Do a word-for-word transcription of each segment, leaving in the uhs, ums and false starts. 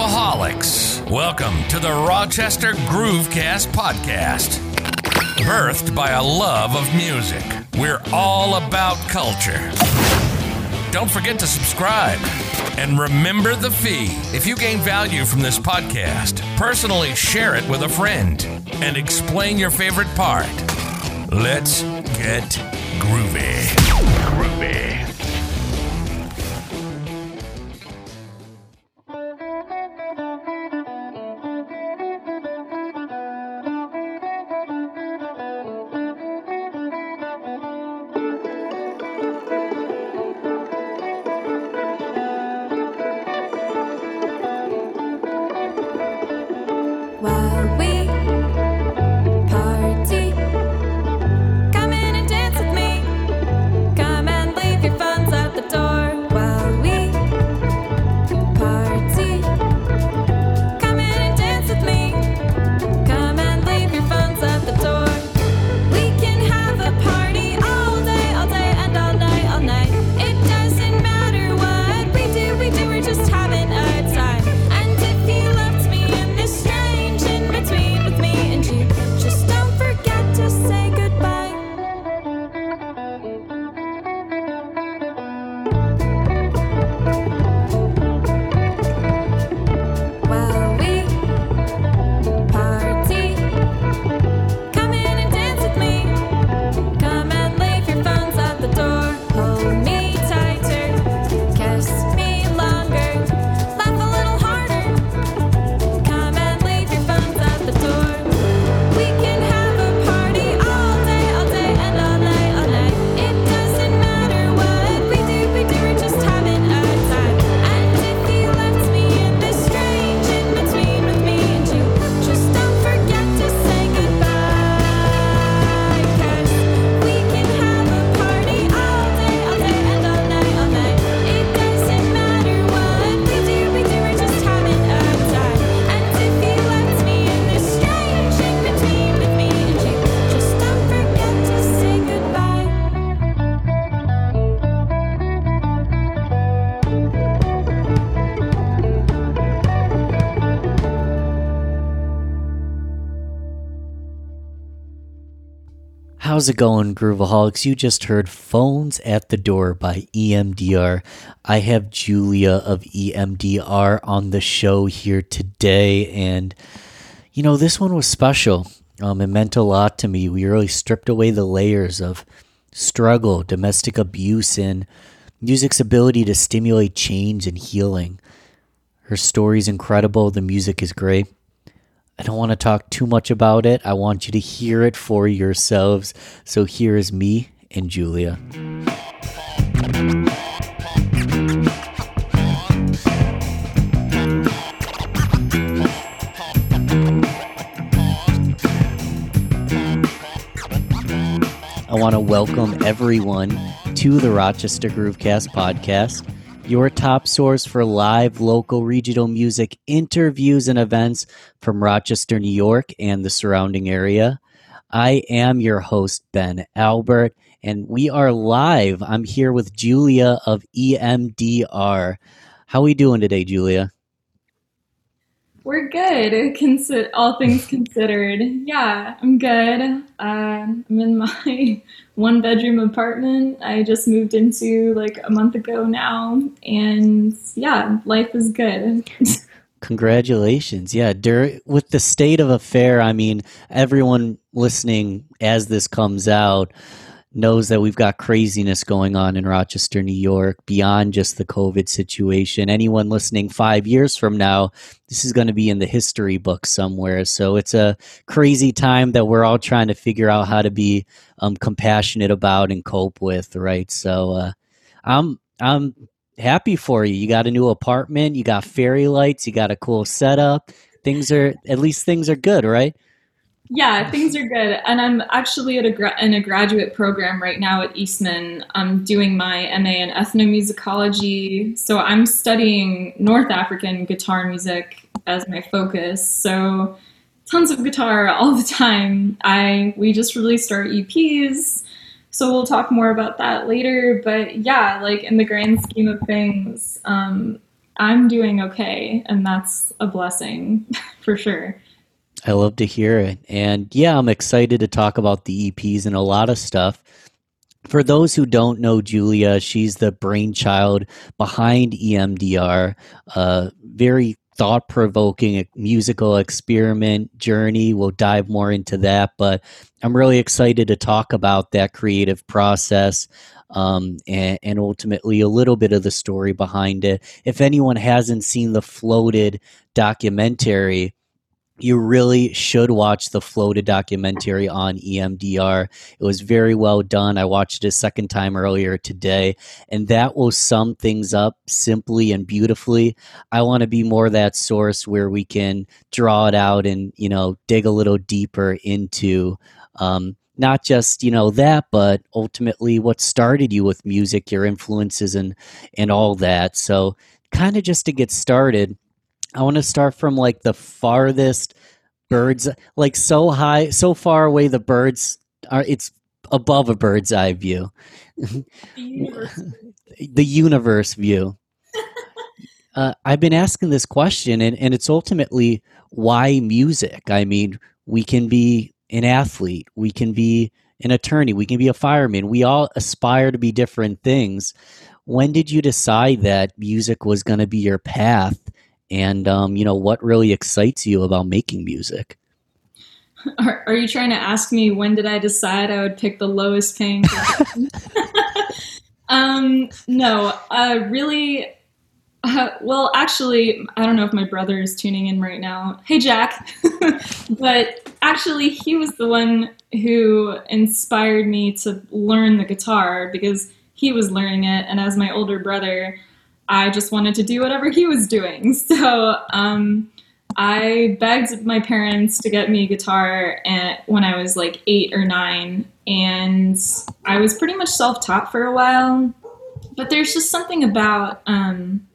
Grooveaholics. Welcome to the Rochester Groovecast podcast, birthed by a love of music. We're all about culture. Don't forget to subscribe. And remember the fee. If you gain value from this podcast, personally share it with a friend and explain your favorite part. Let's get groovy. Groovy. How's it going, Grooveaholics? You just heard Phones at the Door by E M D R. I have Julia of E M D R on the show here today, and, you know, this one was special. Um, it meant a lot to me. We really stripped away the layers of struggle, domestic abuse, and music's ability to stimulate change and healing. Her story's incredible. The music is great. I don't want to talk too much about it. I want you to hear it for yourselves. So here is me and Julia. I want to welcome everyone to the Rochester Groovecast podcast, your top source for live, local, regional music, interviews, and events from Rochester, New York, and the surrounding area. I am your host, Ben Albert, and we are live. I'm here with Julia of E M D R. How are we doing today, Julia? We're good, Consid- all things considered. Yeah, I'm good. Uh, I'm in my one-bedroom apartment. I just moved into like a month ago now, and yeah, life is good. Congratulations. Yeah, dur- with the state of affair, I mean, everyone listening as this comes out knows that we've got craziness going on in Rochester, New York, beyond just the COVID situation. Anyone listening five years from now, this is going to be in the history book somewhere. So it's a crazy time that we're all trying to figure out how to be um, compassionate about and cope with, right? So uh, I'm I'm happy for you. You got a new apartment, you got fairy lights, you got a cool setup. Things are, at least things are good, right? Yeah, things are good. And I'm actually at a gra- in a graduate program right now at Eastman. I'm doing my M A in ethnomusicology. So I'm studying North African guitar music as my focus. So tons of guitar all the time. I we just released our E Ps, so we'll talk more about that later. But yeah, like in the grand scheme of things, um, I'm doing okay, and that's a blessing for sure. I love to hear it. And yeah, I'm excited to talk about the E Ps and a lot of stuff. For those who don't know Julia, she's the brainchild behind E M D R, a very thought-provoking musical experiment journey. We'll dive more into that, but I'm really excited to talk about that creative process. Um, and, and ultimately a little bit of the story behind it. If anyone hasn't seen the Floated documentary, you really should watch the Floated documentary on E M D R. It was very well done. I watched it a second time earlier today, and that will sum things up simply and beautifully. I want to be more that source where we can draw it out and, you know, dig a little deeper into, um, not just, you know, that, but ultimately what started you with music, your influences and, and all that. So kind of just to get started, I want to start from like the farthest birds, like so high, so far away the birds are, it's above a bird's eye view. The universe, the universe view. uh, I've been asking this question and, and it's ultimately why music? I mean, we can be an athlete, we can be an attorney, we can be a fireman. We all aspire to be different things. When did you decide that music was going to be your path? And, um, you know, what really excites you about making music? Are, are you trying to ask me when did I decide I would pick the lowest paying? um, no, uh, really. Uh, well, actually, I don't know if my brother is tuning in right now. Hey, Jack. But actually, he was the one who inspired me to learn the guitar because he was learning it. And as my older brother, I just wanted to do whatever he was doing. So um, I begged my parents to get me a guitar at, when I was like eight or nine. And I was pretty much self-taught for a while. But there's just something about... Um,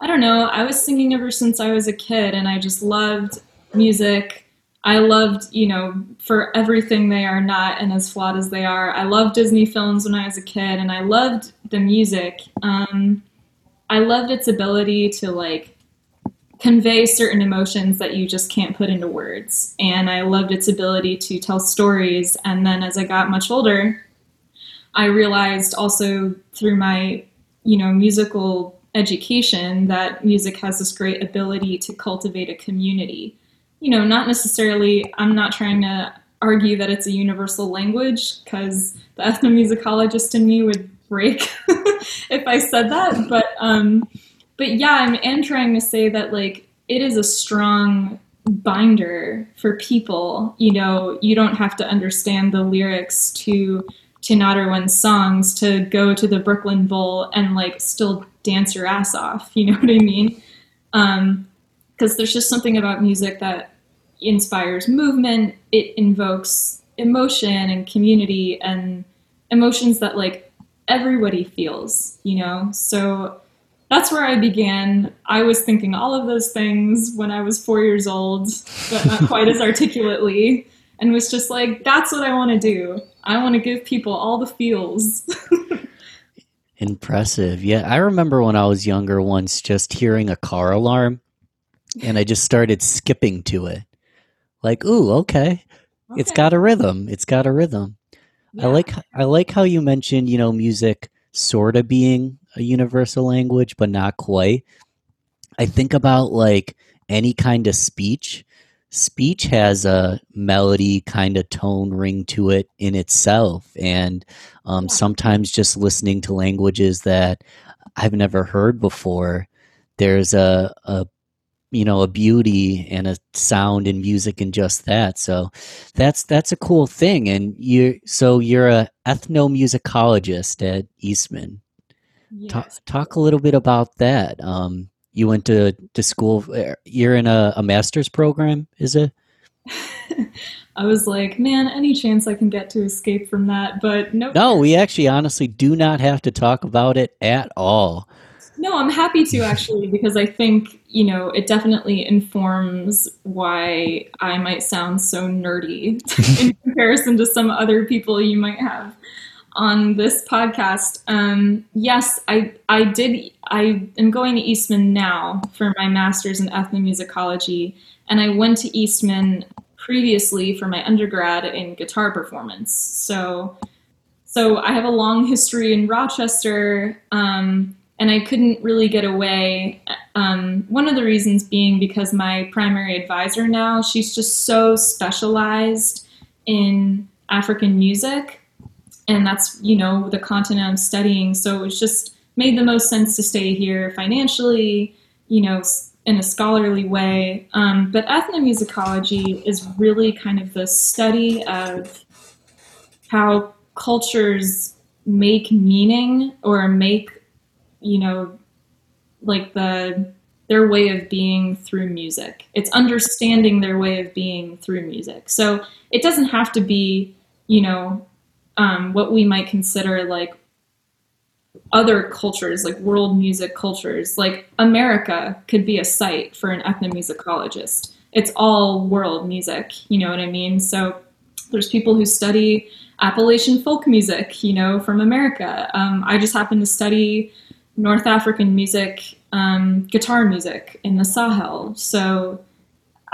I don't know. I was singing ever since I was a kid, and I just loved music. I loved, you know, For Everything They Are Not and As Flawed As They Are. I loved Disney films when I was a kid, and I loved the music. Um, I loved its ability to, like, convey certain emotions that you just can't put into words. And I loved its ability to tell stories. And then as I got much older, I realized also through my, you know, musical education that music has this great ability to cultivate a community. You know, not necessarily, I'm not trying to argue that it's a universal language because the ethnomusicologist in me would break if I said that. But, um, but yeah, I'm and trying to say that like, it is a strong binder for people. You know, you don't have to understand the lyrics to Tinarewin's songs to go to the Brooklyn Bowl and like still dance your ass off. You know what I mean? Um, because there's just something about music that inspires movement. It invokes emotion and community and emotions that like everybody feels, you know? So that's where I began. I was thinking all of those things when I was four years old, but not quite as articulately, and was just like, that's what I want to do. I want to give people all the feels. Impressive. Yeah. I remember when I was younger once just hearing a car alarm and I just started skipping to it. Like, ooh, okay. okay. It's got a rhythm. It's got a rhythm. Yeah. I like, I like how you mentioned, you know, music sort of being a universal language, but not quite. I think about like any kind of speech. Speech has a melody kind of tone ring to it in itself. And um, yeah. sometimes just listening to languages that I've never heard before, there's a, a, you know, a beauty and a sound and music and just that. So that's, that's a cool thing. And you, so you're a ethnomusicologist at Eastman. Yes. Talk, talk a little bit about that. Um, You went to, to school, you're in a, a master's program, is it? I was like, man, any chance I can get to escape from that, but no. No, we actually honestly do not have to talk about it at all. No, I'm happy to actually, because I think, you know, it definitely informs why I might sound so nerdy in comparison to some other people you might have. on this podcast. Um, yes, I I did. I am going to Eastman now for my master's in ethnomusicology, and I went to Eastman previously for my undergrad in guitar performance. So, so I have a long history in Rochester, um, and I couldn't really get away. Um, one of the reasons being because my primary advisor now, she's just so specialized in African music, and that's, you know, the continent I'm studying. So it's just made the most sense to stay here financially, you know, in a scholarly way. Um, but ethnomusicology is really kind of the study of how cultures make meaning or make, you know, like the their way of being through music. It's understanding their way of being through music. So it doesn't have to be, you know, um, what we might consider like other cultures, like world music cultures. Like America could be a site for an ethnomusicologist. It's all world music, you know what I mean? So there's people who study Appalachian folk music, you know, from America. Um, I just happen to study North African music, um, guitar music in the Sahel. So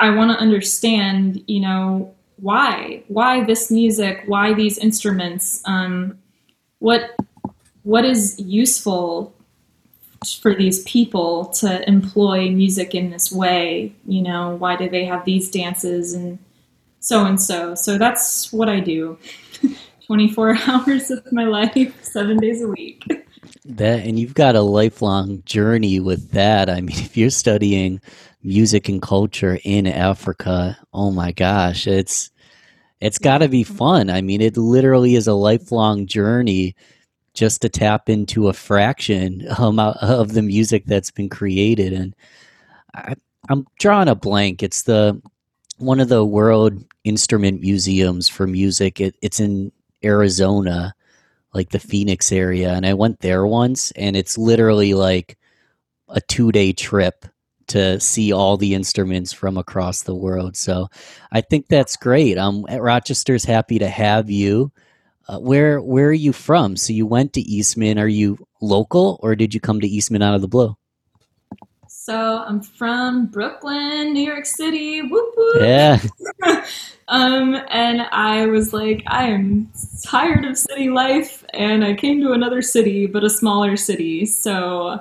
I want to understand, you know, why, why this music, why these instruments, um, what, what is useful for these people to employ music in this way? You know, why do they have these dances and so and so? So that's what I do. twenty-four hours of my life, seven days a week. That, and you've got a lifelong journey with that. I mean, if you're studying music and culture in Africa, oh my gosh, it's it's got to be fun. I mean, it literally is a lifelong journey just to tap into a fraction um, of the music that's been created. And I, I'm drawing a blank. It's the one of the world instrument museums for music. It, it's in Arizona, like the Phoenix area. And I went there once, and it's literally like a two day trip to see all the instruments from across the world. So I think that's great. Um, Rochester's happy to have you. Uh, where, where are you from? So you went to Eastman. Are you local, or did you come to Eastman out of the blue? So I'm from Brooklyn, New York City. Whoop, whoop. Yeah. um, and I was like, I am tired of city life, and I came to another city, but a smaller city. So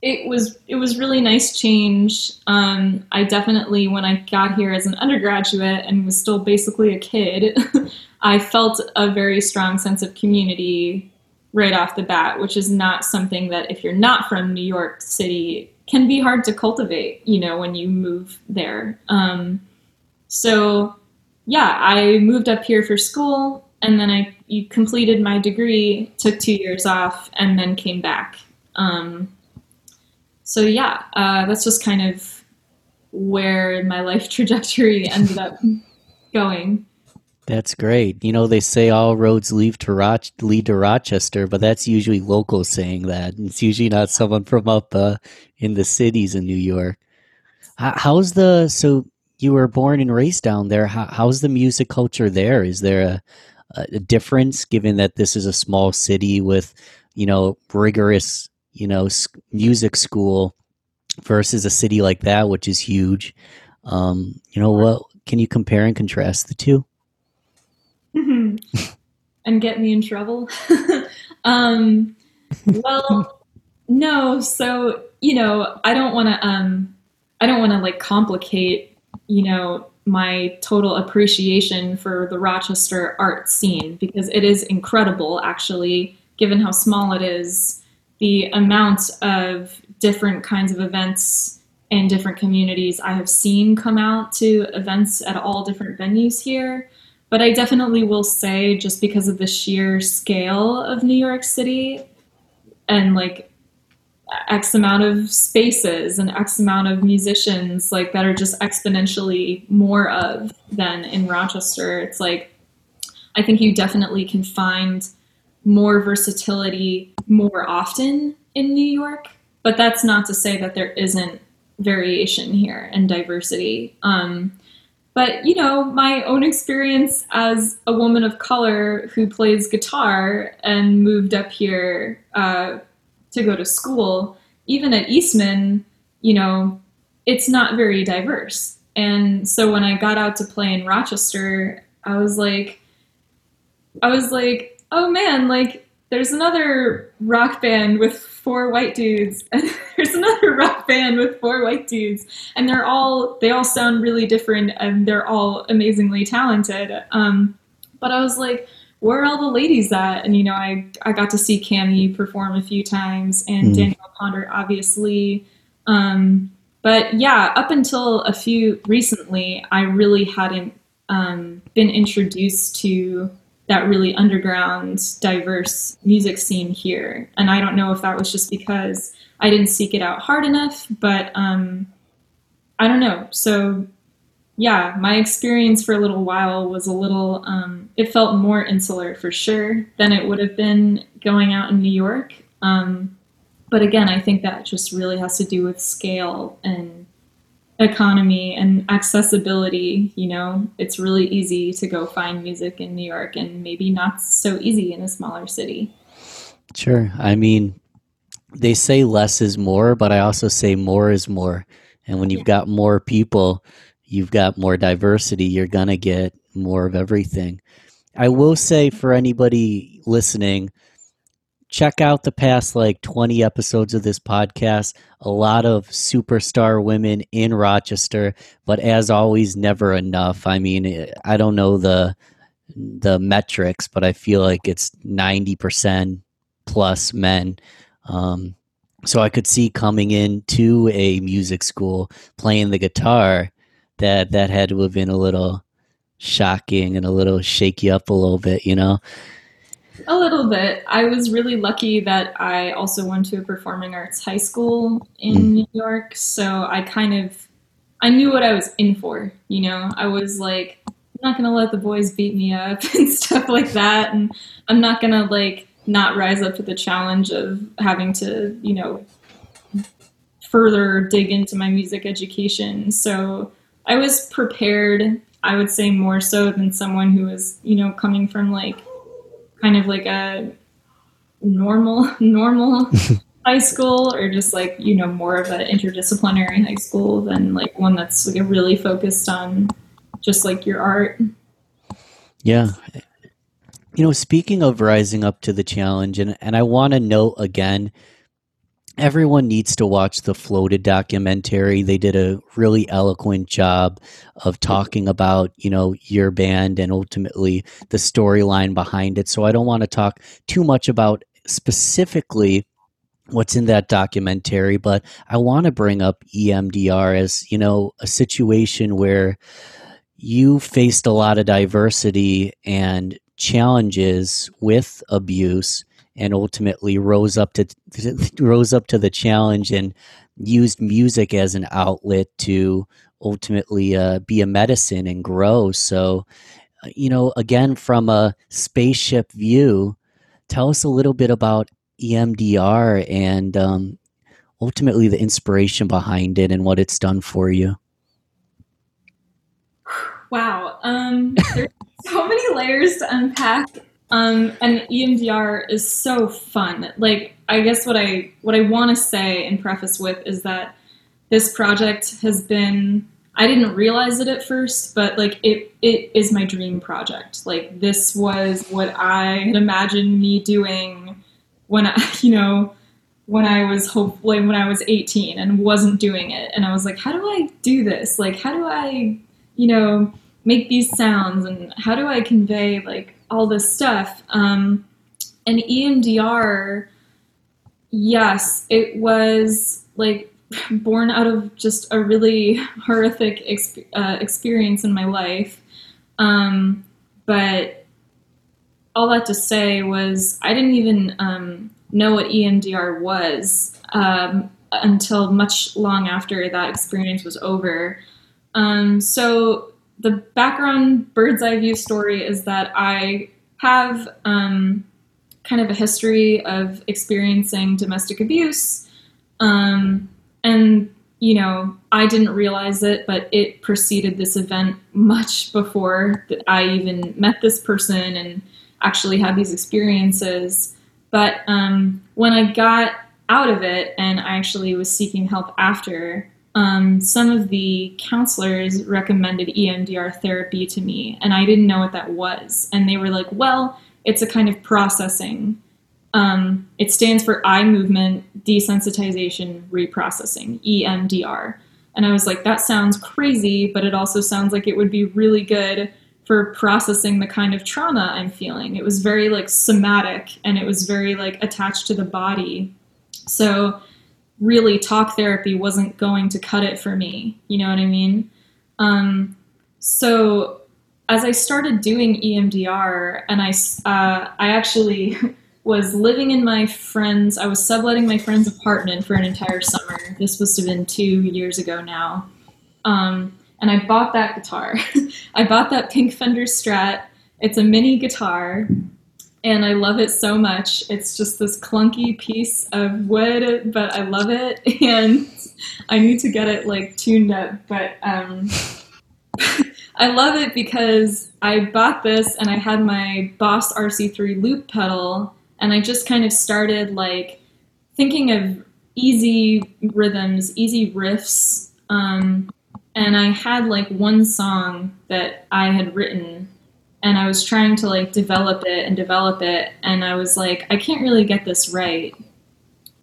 it was it was really nice change. Um, I definitely, when I got here as an undergraduate and was still basically a kid, I felt a very strong sense of community right off the bat, which is not something that if you're not from New York City can be hard to cultivate, you know, when you move there. Um, so yeah, I moved up here for school, and then I you completed my degree, took two years off, and then came back. Um, so yeah, uh, that's just kind of where my life trajectory ended up going. That's great. You know, they say all roads lead to, Ro- lead to Rochester, but that's usually locals saying that. It's usually not someone from up uh, in the cities in New York. How's the, so you were born and raised down there. How, how's the music culture there? Is there a, a difference, given that this is a small city with, you know, rigorous, you know, music school versus a city like that, which is huge? Um, you know, what can you compare and contrast the two? And get me in trouble. um, well, no. So, you know, I don't want to, um, I don't want to like complicate, you know, my total appreciation for the Rochester art scene, because it is incredible, actually, given how small it is, the amount of different kinds of events and different communities I have seen come out to events at all different venues here. But I definitely will say, just because of the sheer scale of New York City and like X amount of spaces and X amount of musicians, like that are just exponentially more of than in Rochester, it's like, I think you definitely can find more versatility more often in New York, but that's not to say that there isn't variation here and diversity. Um, But, you know, my own experience as a woman of color who plays guitar and moved up here uh, to go to school, even at Eastman, you know, it's not very diverse. And so when I got out to play in Rochester, I was like, I was like, oh man, like, there's another rock band with four white dudes, and there's another rock band with four white dudes, and they're all, they all sound really different, and they're all amazingly talented. Um, but I was like, where are all the ladies at? And, you know, I, I got to see Cammie perform a few times, and mm. Danielle Ponder, obviously. Um, but yeah, up until a few recently, I really hadn't um, been introduced to that really underground, diverse music scene here. And I don't know if that was just because I didn't seek it out hard enough, but um, I don't know. So yeah, my experience for a little while was a little, um, it felt more insular for sure than it would have been going out in New York. Um, but again, I think that just really has to do with scale and economy and accessibility. You know, it's really easy to go find music in New York, and maybe not so easy in a smaller city. Sure. I mean, they say less is more, but I also say more is more. And when you've yeah. got more people, you've got more diversity, you're going to get more of everything. I will say, for anybody listening, check out the past like twenty episodes of this podcast. A lot of superstar women in Rochester, but as always, never enough. I mean, I don't know the the metrics, but I feel like it's ninety percent plus men. Um, so I could see coming into a music school playing the guitar, that that had to have been a little shocking and a little shake you up a little bit, you know? A little bit. I was really lucky that I also went to a performing arts high school in mm. New York. So I kind of, I knew what I was in for, you know. I was like, I'm not going to let the boys beat me up and stuff like that. And I'm not going to like not rise up to the challenge of having to, you know, further dig into my music education. So I was prepared, I would say, more so than someone who was, you know, coming from like, kind of like a normal, normal high school, or just like, you know, more of an interdisciplinary high school than like one that's like really focused on just like your art. Yeah. You know, speaking of rising up to the challenge, and, and I want to note again, everyone needs to watch the Floated documentary. They did a really eloquent job of talking about, you know, your band and ultimately the storyline behind it. So I don't want to talk too much about specifically what's in that documentary, but I want to bring up E M D R as, you know, a situation where you faced a lot of diversity and challenges with abuse, and ultimately rose up to rose up to the challenge and used music as an outlet to ultimately uh, be a medicine and grow. So, you know, again, from a spaceship view, tell us a little bit about E M D R and um, ultimately the inspiration behind it and what it's done for you. Wow. Um, there's so many layers to unpack. Um, and E M D R is so fun. Like, I guess what I what I want to say and preface with is that this project has been, I didn't realize it at first, but like it it is my dream project. Like, this was what I had imagined me doing when I, you know, when I was hopefully when I was eighteen and wasn't doing it. And I was like, how do I do this? Like, how do I, you know, make these sounds, and how do I convey like all this stuff? Um, and E M D R, yes, it was like born out of just a really horrific exp- uh, experience in my life. Um, but all that to say was I didn't even um, know what E M D R was um, until much long after that experience was over. Um, so the background bird's eye view story is that I have um, kind of a history of experiencing domestic abuse. Um, and you know, I didn't realize it, but it preceded this event much before I even met this person and actually had these experiences. But um, when I got out of it and I actually was seeking help after, um, some of the counselors recommended E M D R therapy to me, and I didn't know what that was. And they were like, well, it's a kind of processing. Um, it stands for eye movement desensitization reprocessing, E M D R. And I was like, that sounds crazy, but it also sounds like it would be really good for processing the kind of trauma I'm feeling. It was very like somatic, and it was very like attached to the body. So really talk therapy wasn't going to cut it for me. You know what I mean? Um, so as I started doing E M D R, and I, uh, I actually was living in my friend's, I was subletting my friend's apartment for an entire summer. This must have been two years ago now. Um, And I bought that guitar. I bought that pink Fender Strat. It's a mini guitar, and I love it so much. It's just this clunky piece of wood, but I love it, and I need to get it like tuned up. But um, I love it because I bought this, and I had my Boss R C three loop pedal, and I just kind of started like thinking of easy rhythms, easy riffs. Um, And I had like one song that I had written, and I was trying to like develop it and develop it. And I was like, I can't really get this right.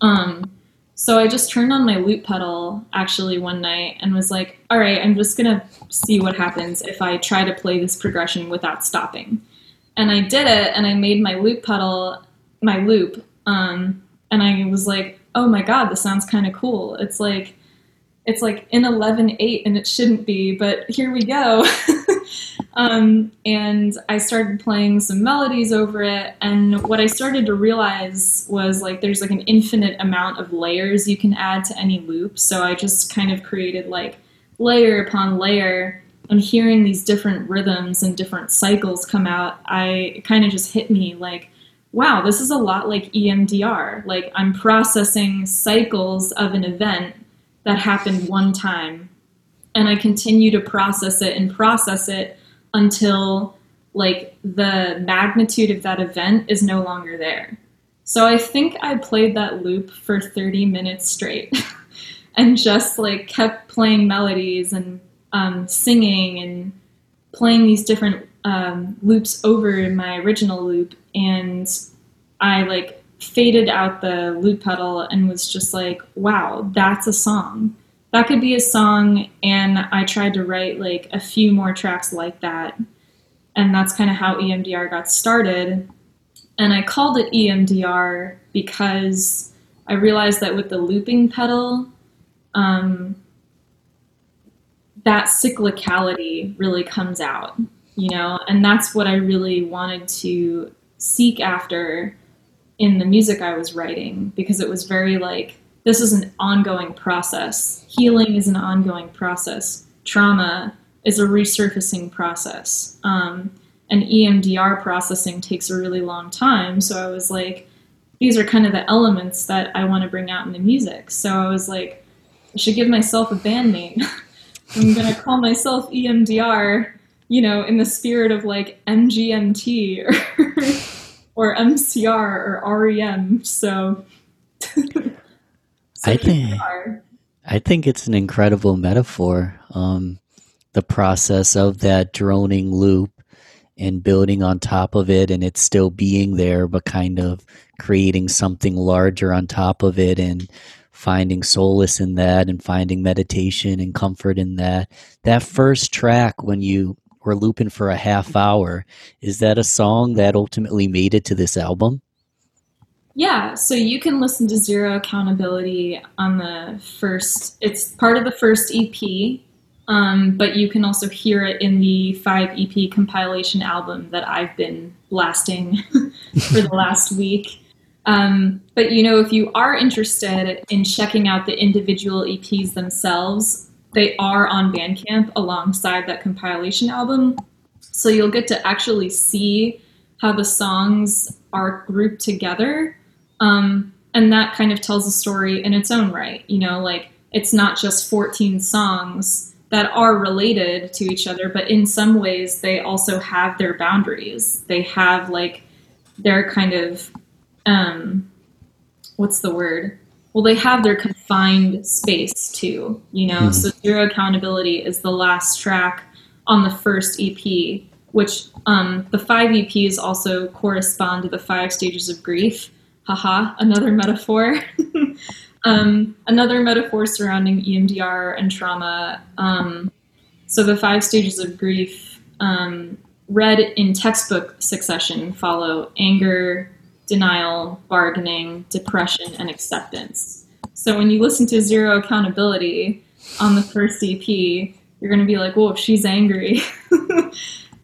Um, so I just turned on my loop pedal actually one night and was like, all right, I'm just going to see what happens if I try to play this progression without stopping. And I did it, and I made my loop pedal, my loop. Um, and I was like, oh my God, this sounds kind of cool. It's like, It's like in eleven eight, and it shouldn't be, but here we go. um, and I started playing some melodies over it, and what I started to realize was like there's like an infinite amount of layers you can add to any loop. So I just kind of created like layer upon layer, and hearing these different rhythms and different cycles come out, I it kind of just hit me like, wow, this is a lot like E M D R. Like I'm processing cycles of an event that happened one time, and I continue to process it and process it until like the magnitude of that event is no longer there. So I think I played that loop for thirty minutes straight and just like kept playing melodies and um, singing and playing these different um, loops over my original loop. And I like faded out the loop pedal and was just like, wow, that's a song. That could be a song. And I tried to write like a few more tracks like that. And that's kind of how E M D R got started. And I called it E M D R because I realized that with the looping pedal, um, that cyclicality really comes out, you know, and that's what I really wanted to seek after in the music I was writing, because it was very like, this is an ongoing process. Healing is an ongoing process. Trauma is a resurfacing process. Um, and E M D R processing takes a really long time. So I was like, these are kind of the elements that I want to bring out in the music. So I was like, I should give myself a band name. I'm going to call myself E M D R, you know, in the spirit of like M G M T or or M C R or R E M, so, so I think E M D R. I think it's an incredible metaphor. Um, the process of that droning loop and building on top of it, and it's still being there, but kind of creating something larger on top of it, and finding solace in that, and finding meditation and comfort in that. That first track when you we're looping for a half hour. Is that a song that ultimately made it to this album? Yeah. So you can listen to Zero Accountability on the first, it's part of the first E P, um, but you can also hear it in the five E P compilation album that I've been blasting for the last week. Um, but you know, if you are interested in checking out the individual E Ps themselves, they are on Bandcamp alongside that compilation album. So you'll get to actually see how the songs are grouped together. Um, and that kind of tells a story in its own right. You know, like it's not just fourteen songs that are related to each other, but in some ways they also have their boundaries. They have like their kind of, um, what's the word? Well, they have their confined space too, you know? Mm-hmm. So Zero Accountability is the last track on the first E P, which um, the five E Ps also correspond to the five stages of grief. Haha, another metaphor. um, another metaphor surrounding E M D R and trauma. Um, so the five stages of grief, um, read in textbook succession, follow anger, denial, bargaining, depression, and acceptance. So when you listen to Zero Accountability on the first E P, you're going to be like, whoa, she's angry.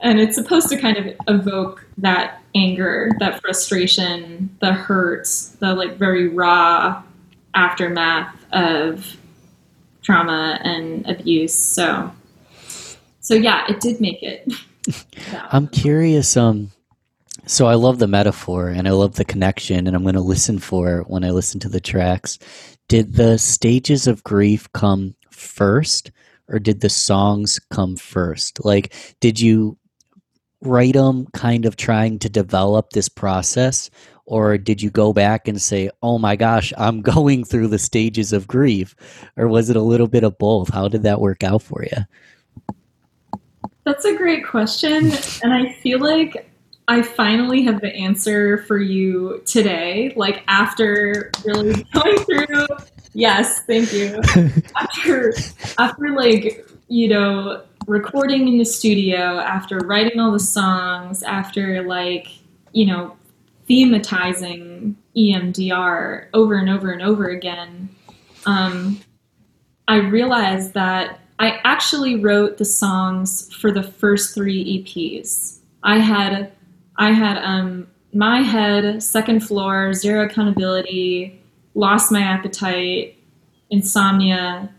And it's supposed to kind of evoke that anger, that frustration, the hurt, the like very raw aftermath of trauma and abuse. So, so yeah, it did make it. Yeah. I'm curious. Um, so I love the metaphor and I love the connection, and I'm going to listen for it when I listen to the tracks. Did the stages of grief come first, or did the songs come first? Like, did you write them kind of trying to develop this process, or did you go back and say, oh my gosh, I'm going through the stages of grief? Or was it a little bit of both? How did that work out for you? That's a great question. And I feel like I finally have the answer for you today. Like after really going through, yes, thank you. After, after like, you know, recording in the studio, after writing all the songs, after like, you know, thematizing E M D R over and over and over again, um, I realized that I actually wrote the songs for the first three E Ps. I had, I had um, My Head, Second Floor, Zero Accountability, Lost My Appetite, Insomnia,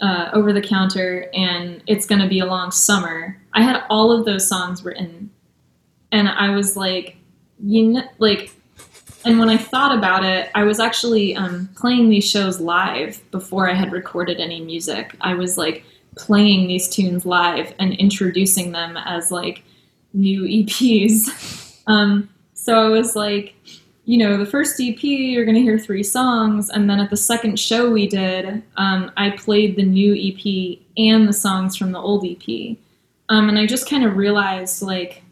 uh, Over the Counter, and It's Gonna Be a Long Summer. I had all of those songs written, and I was like, you know, like, and when I thought about it, I was actually um, playing these shows live before I had recorded any music. I was like playing these tunes live and introducing them as like new E Ps. Um, so I was like, you know, the first E P, you're going to hear three songs. And then at the second show we did, um, I played the new E P and the songs from the old E P. Um, and I just kind of realized, like,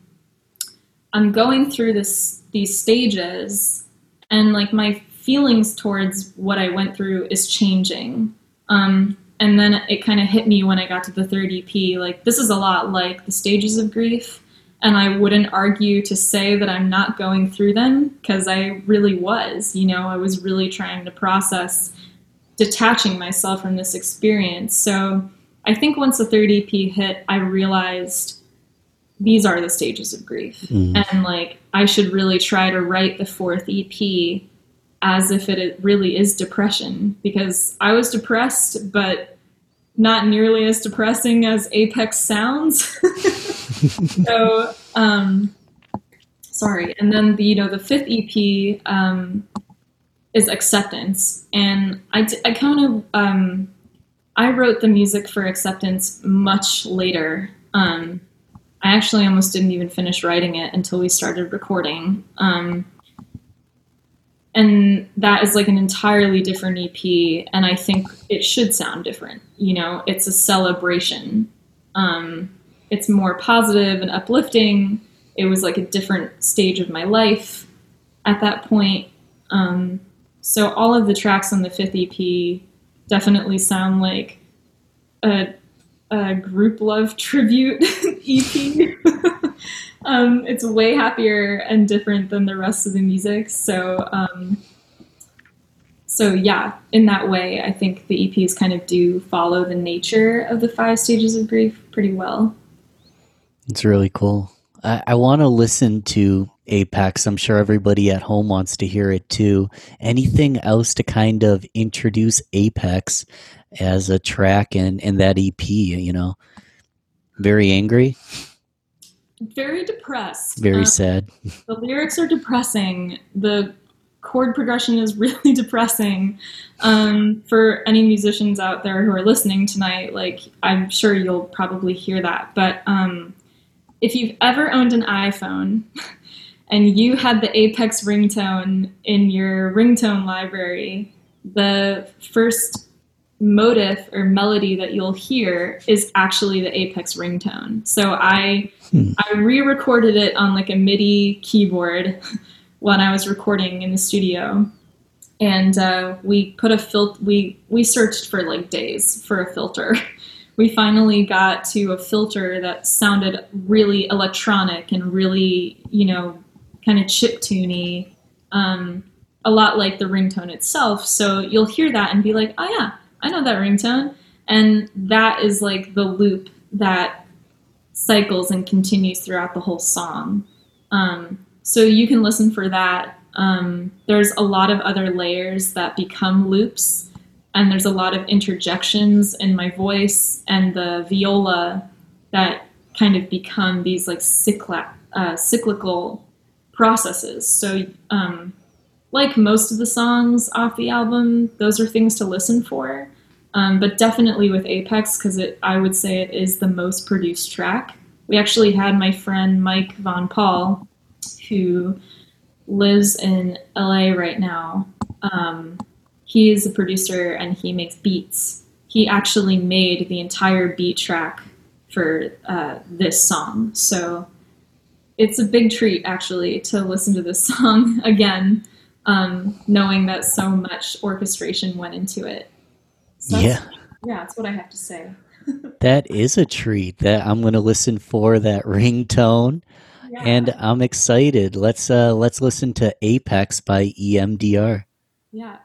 I'm going through this these stages, and, like, my feelings towards what I went through is changing. Um, and then it kind of hit me when I got to the third E P, like, this is a lot like the stages of grief. And I wouldn't argue to say that I'm not going through them, because I really was, you know, I was really trying to process detaching myself from this experience. So I think once the third E P hit, I realized these are the stages of grief. Mm-hmm. And like, I should really try to write the fourth E P as if it really is depression, because I was depressed, but not nearly as depressing as Apex Sounds. So, um, sorry. And then the, you know, the fifth E P, um, is acceptance. And I, d- I kind of, um, I wrote the music for acceptance much later. Um, I actually almost didn't even finish writing it until we started recording. Um, and that is like an entirely different E P. And I think it should sound different. You know, it's a celebration. Um, It's more positive and uplifting. It was like a different stage of my life at that point. Um, so all of the tracks on the fifth E P definitely sound like a, a group love tribute E P. um, it's way happier and different than the rest of the music. So, um, so yeah, in that way, I think the E Ps kind of do follow the nature of the five stages of grief pretty well. It's really cool. I, I want to listen to Apex. I'm sure everybody at home wants to hear it too. Anything else to kind of introduce Apex as a track and, and that E P, you know? Very angry? Very depressed. Very um, sad. The lyrics are depressing. The chord progression is really depressing. Um, for any musicians out there who are listening tonight, like, I'm sure you'll probably hear that. But um, if you've ever owned an iPhone and you had the Apex ringtone in your ringtone library, the first motif or melody that you'll hear is actually the Apex ringtone. So I hmm. I re-recorded it on like a MIDI keyboard when I was recording in the studio, and uh, we put a filter. We we searched for like days for a filter. We finally got to a filter that sounded really electronic and really, you know, kind of chiptune-y, um, a lot like the ringtone itself. So you'll hear that and be like, oh yeah, I know that ringtone. And that is like the loop that cycles and continues throughout the whole song. Um, so you can listen for that. Um, there's a lot of other layers that become loops. And there's a lot of interjections in my voice and the viola that kind of become these like cycla- uh, cyclical processes. So um, like most of the songs off the album, those are things to listen for. Um, but definitely with Apex, because it, I would say it is the most produced track. We actually had my friend Mike Von Paul, who lives in L A right now. Um, He is a producer and he makes beats. He actually made the entire beat track for uh, this song. So it's a big treat, actually, to listen to this song again, um, knowing that so much orchestration went into it. So yeah. Yeah, that's what I have to say. That is a treat. That I'm going to listen for that ringtone. Yeah. And I'm excited. Let's, uh, let's listen to Apex by E M D R. Yeah.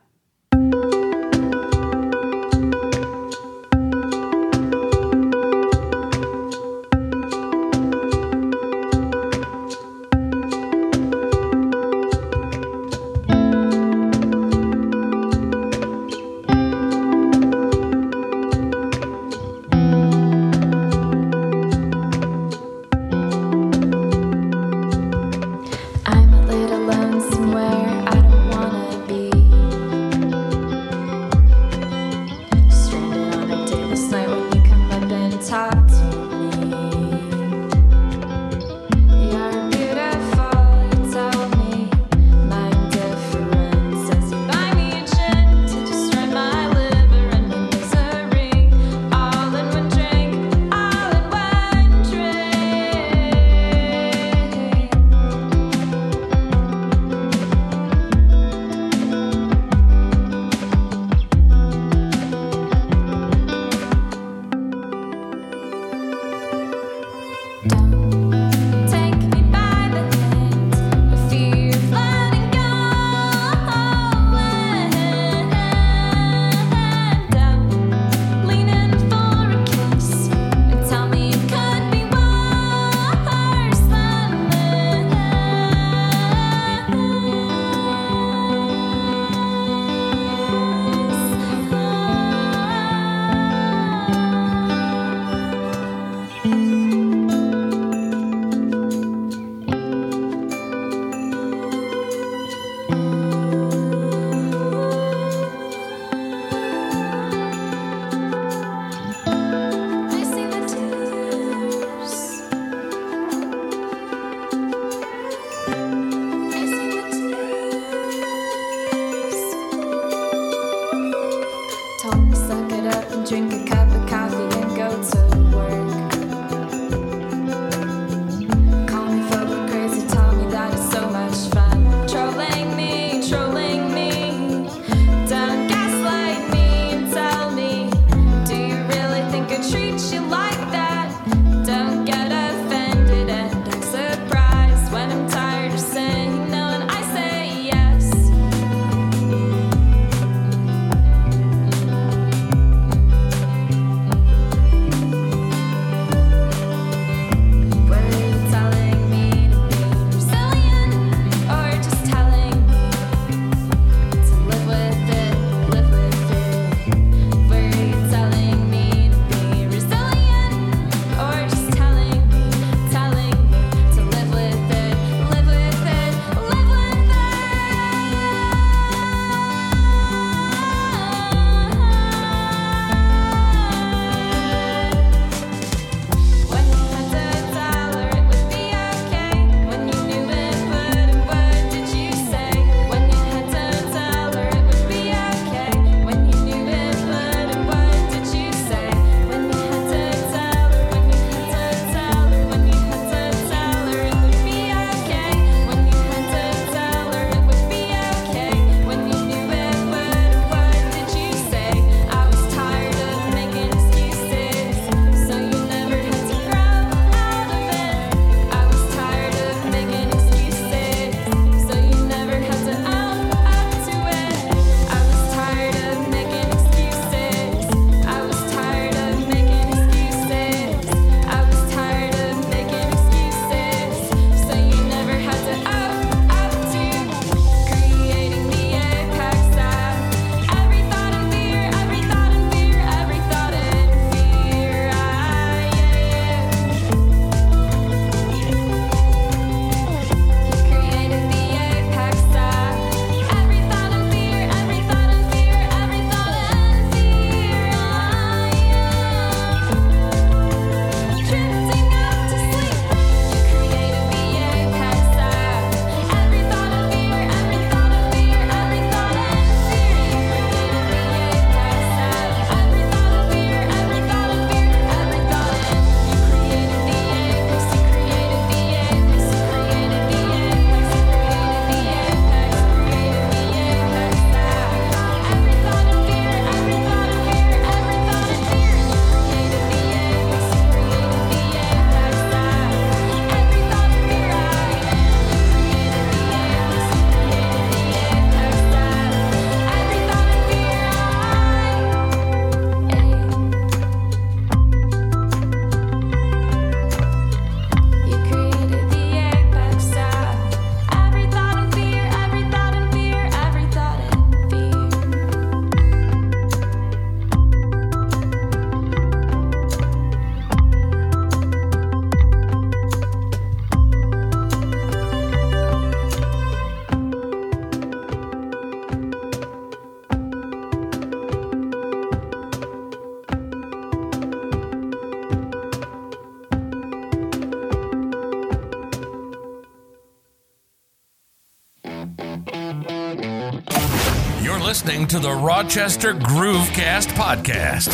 listening to the Rochester Groovecast podcast.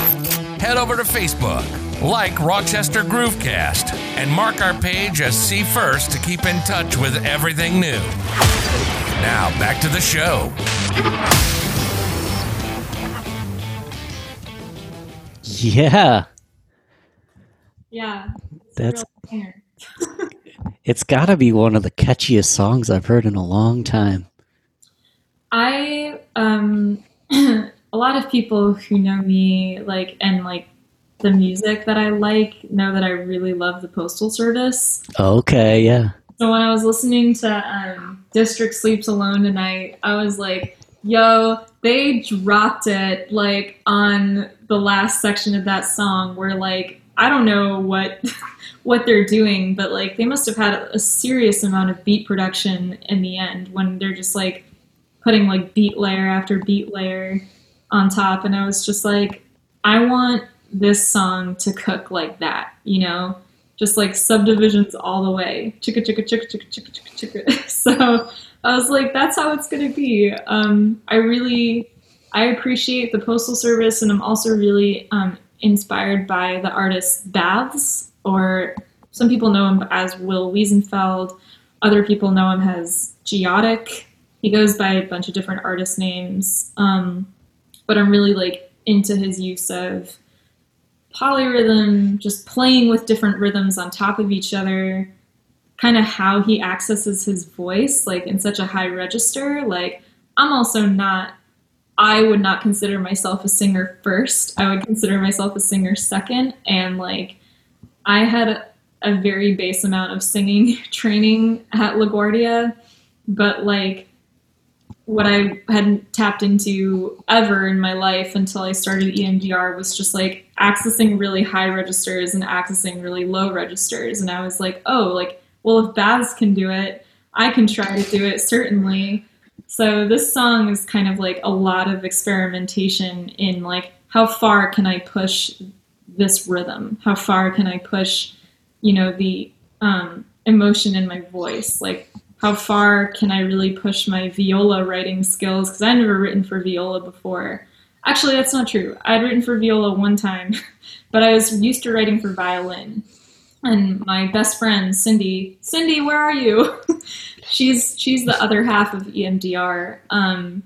Head over to Facebook, like Rochester Groovecast, and mark our page as See First to keep in touch with everything new. Now, back to the show. Yeah. Yeah. That's. It's got to be one of the catchiest songs I've heard in a long time. I, um, a lot of people who know me, like, and like the music that I like, know that I really love the Postal Service. Okay, yeah. So when I was listening to um, District Sleeps Alone tonight, I was like, yo, they dropped it, like, on the last section of that song where, like, I don't know what... what they're doing, but like they must have had a serious amount of beat production in the end when they're just like putting like beat layer after beat layer on top. And I was just like, I want this song to cook like that, you know, just like subdivisions all the way. Chicka chicka chicka chicka chicka chicka chicka. So I was like, that's how it's gonna be. Um, I really, I appreciate the Postal Service, and I'm also really um, inspired by the artist Baths. Or some people know him as Will Wiesenfeld. Other people know him as Geotic. He goes by a bunch of different artist names. Um, but I'm really like into his use of polyrhythm, just playing with different rhythms on top of each other, kind of how he accesses his voice, like in such a high register. Like I'm also not, I would not consider myself a singer first. I would consider myself a singer second. And like, I had a, a very base amount of singing training at LaGuardia, but like what I hadn't tapped into ever in my life until I started E M D R was just like accessing really high registers and accessing really low registers. And I was like, oh, like, well, if Baths can do it, I can try to do it, certainly. So this song is kind of like a lot of experimentation in like, how far can I push this rhythm? How far can I push, you know, the um, emotion in my voice? Like, how far can I really push my viola writing skills? Because I'd never written for viola before. Actually, that's not true. I'd written for viola one time, but I was used to writing for violin. And my best friend, Cindy, Cindy, where are you? she's she's the other half of E M D R. Um,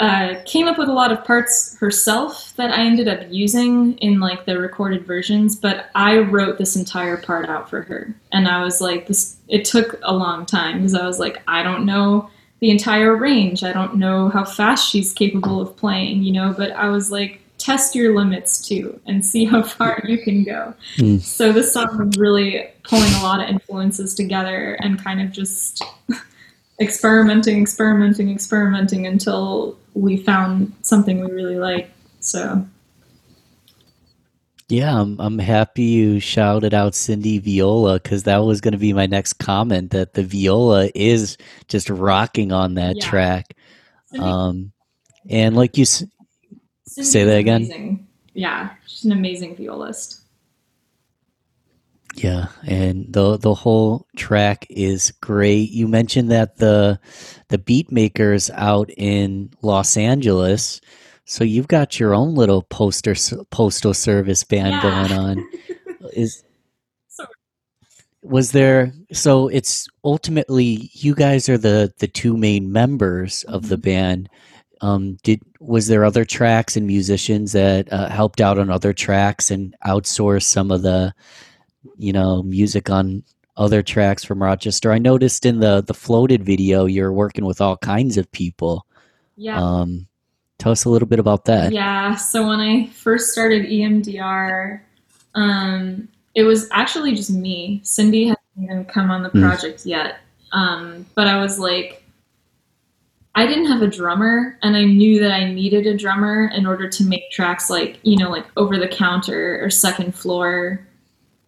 Uh, came up with a lot of parts herself that I ended up using in like the recorded versions, but I wrote this entire part out for her. And I was like, this, it took a long time because I was like, I don't know the entire range. I don't know how fast she's capable of playing, you know, but I was like, test your limits too and see how far you can go. Mm. So this song was really pulling a lot of influences together and kind of just experimenting, experimenting, experimenting until we found something we really like. So, yeah, I'm, I'm happy you shouted out Cindy viola, because that was going to be my next comment, that the viola is just rocking on that yeah. track. Cindy, um, and like you s- say that again. Amazing. Yeah, she's an amazing violist. Yeah, and the the whole track is great. You mentioned that the the beat makers out in Los Angeles, so you've got your own little poster postal service band yeah. going on. Is Sorry. was there? So it's ultimately you guys are the the two main members of mm-hmm. the band. Um, did was there other tracks and musicians that uh, helped out on other tracks and outsourced some of the, you know, music on other tracks from Rochester? I noticed in the, the Floated video, you're working with all kinds of people. Yeah. Um, tell us a little bit about that. Yeah. So when I first started E M D R, um, it was actually just me. Cindy hadn't even come on the project mm. yet. Um, but I was like, I didn't have a drummer, and I knew that I needed a drummer in order to make tracks like, you know, like Over the Counter or Second Floor,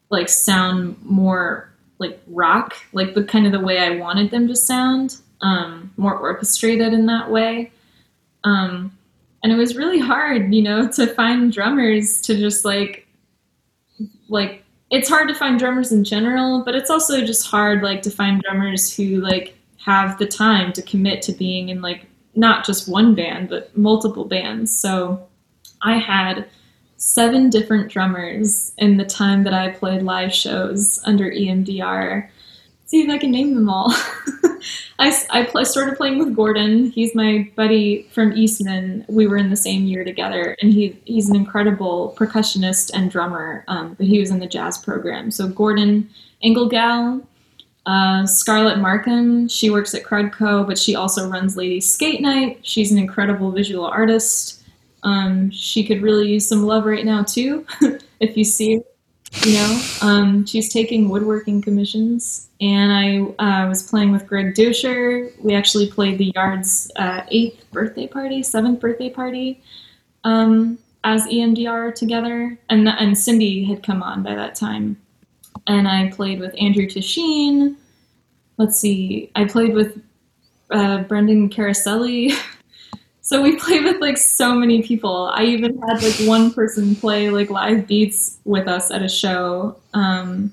like sound more like rock, like the kind of the way I wanted them to sound, um, more orchestrated in that way. Um, and it was really hard, you know, to find drummers to just like, like it's hard to find drummers in general, but it's also just hard, like to find drummers who like have the time to commit to being in like not just one band, but multiple bands. So I had seven different drummers in the time that I played live shows under E M D R. See if I can name them all. I, I, I started playing with Gordon. He's my buddy from Eastman. We were in the same year together, and he he's an incredible percussionist and drummer, um, but he was in the jazz program. So Gordon Engelgal, uh, Scarlett Markham, she works at Crudco, but she also runs Ladies Skate Night. She's an incredible visual artist. Um, she could really use some love right now, too, if you see her. You know, um, she's taking woodworking commissions, and I uh, was playing with Greg Doucher. We actually played the Yard's uh, eighth birthday party, seventh birthday party, um, as E M D R together, and and Cindy had come on by that time, and I played with Andrew Tashine. Let's see, I played with uh, Brendan Caraselli. So we played with, like, so many people. I even had, like, one person play, like, live beats with us at a show. Um,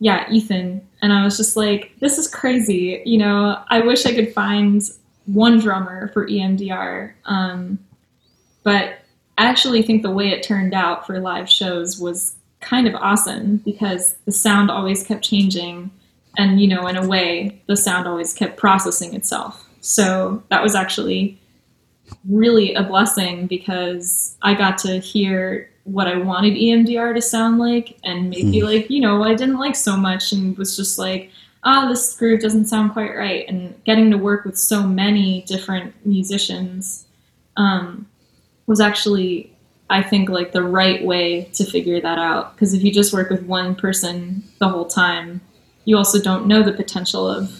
yeah, Ethan. And I was just like, this is crazy. You know, I wish I could find one drummer for E M D R. Um, but I actually think the way it turned out for live shows was kind of awesome, because the sound always kept changing. And, you know, in a way, the sound always kept processing itself. So that was actually really a blessing, because I got to hear what I wanted E M D R to sound like, and maybe mm. like, you know, what I didn't like so much, and was just like, ah, oh, this groove doesn't sound quite right. And getting to work with so many different musicians um, was actually, I think, like the right way to figure that out. Because if you just work with one person the whole time, you also don't know the potential of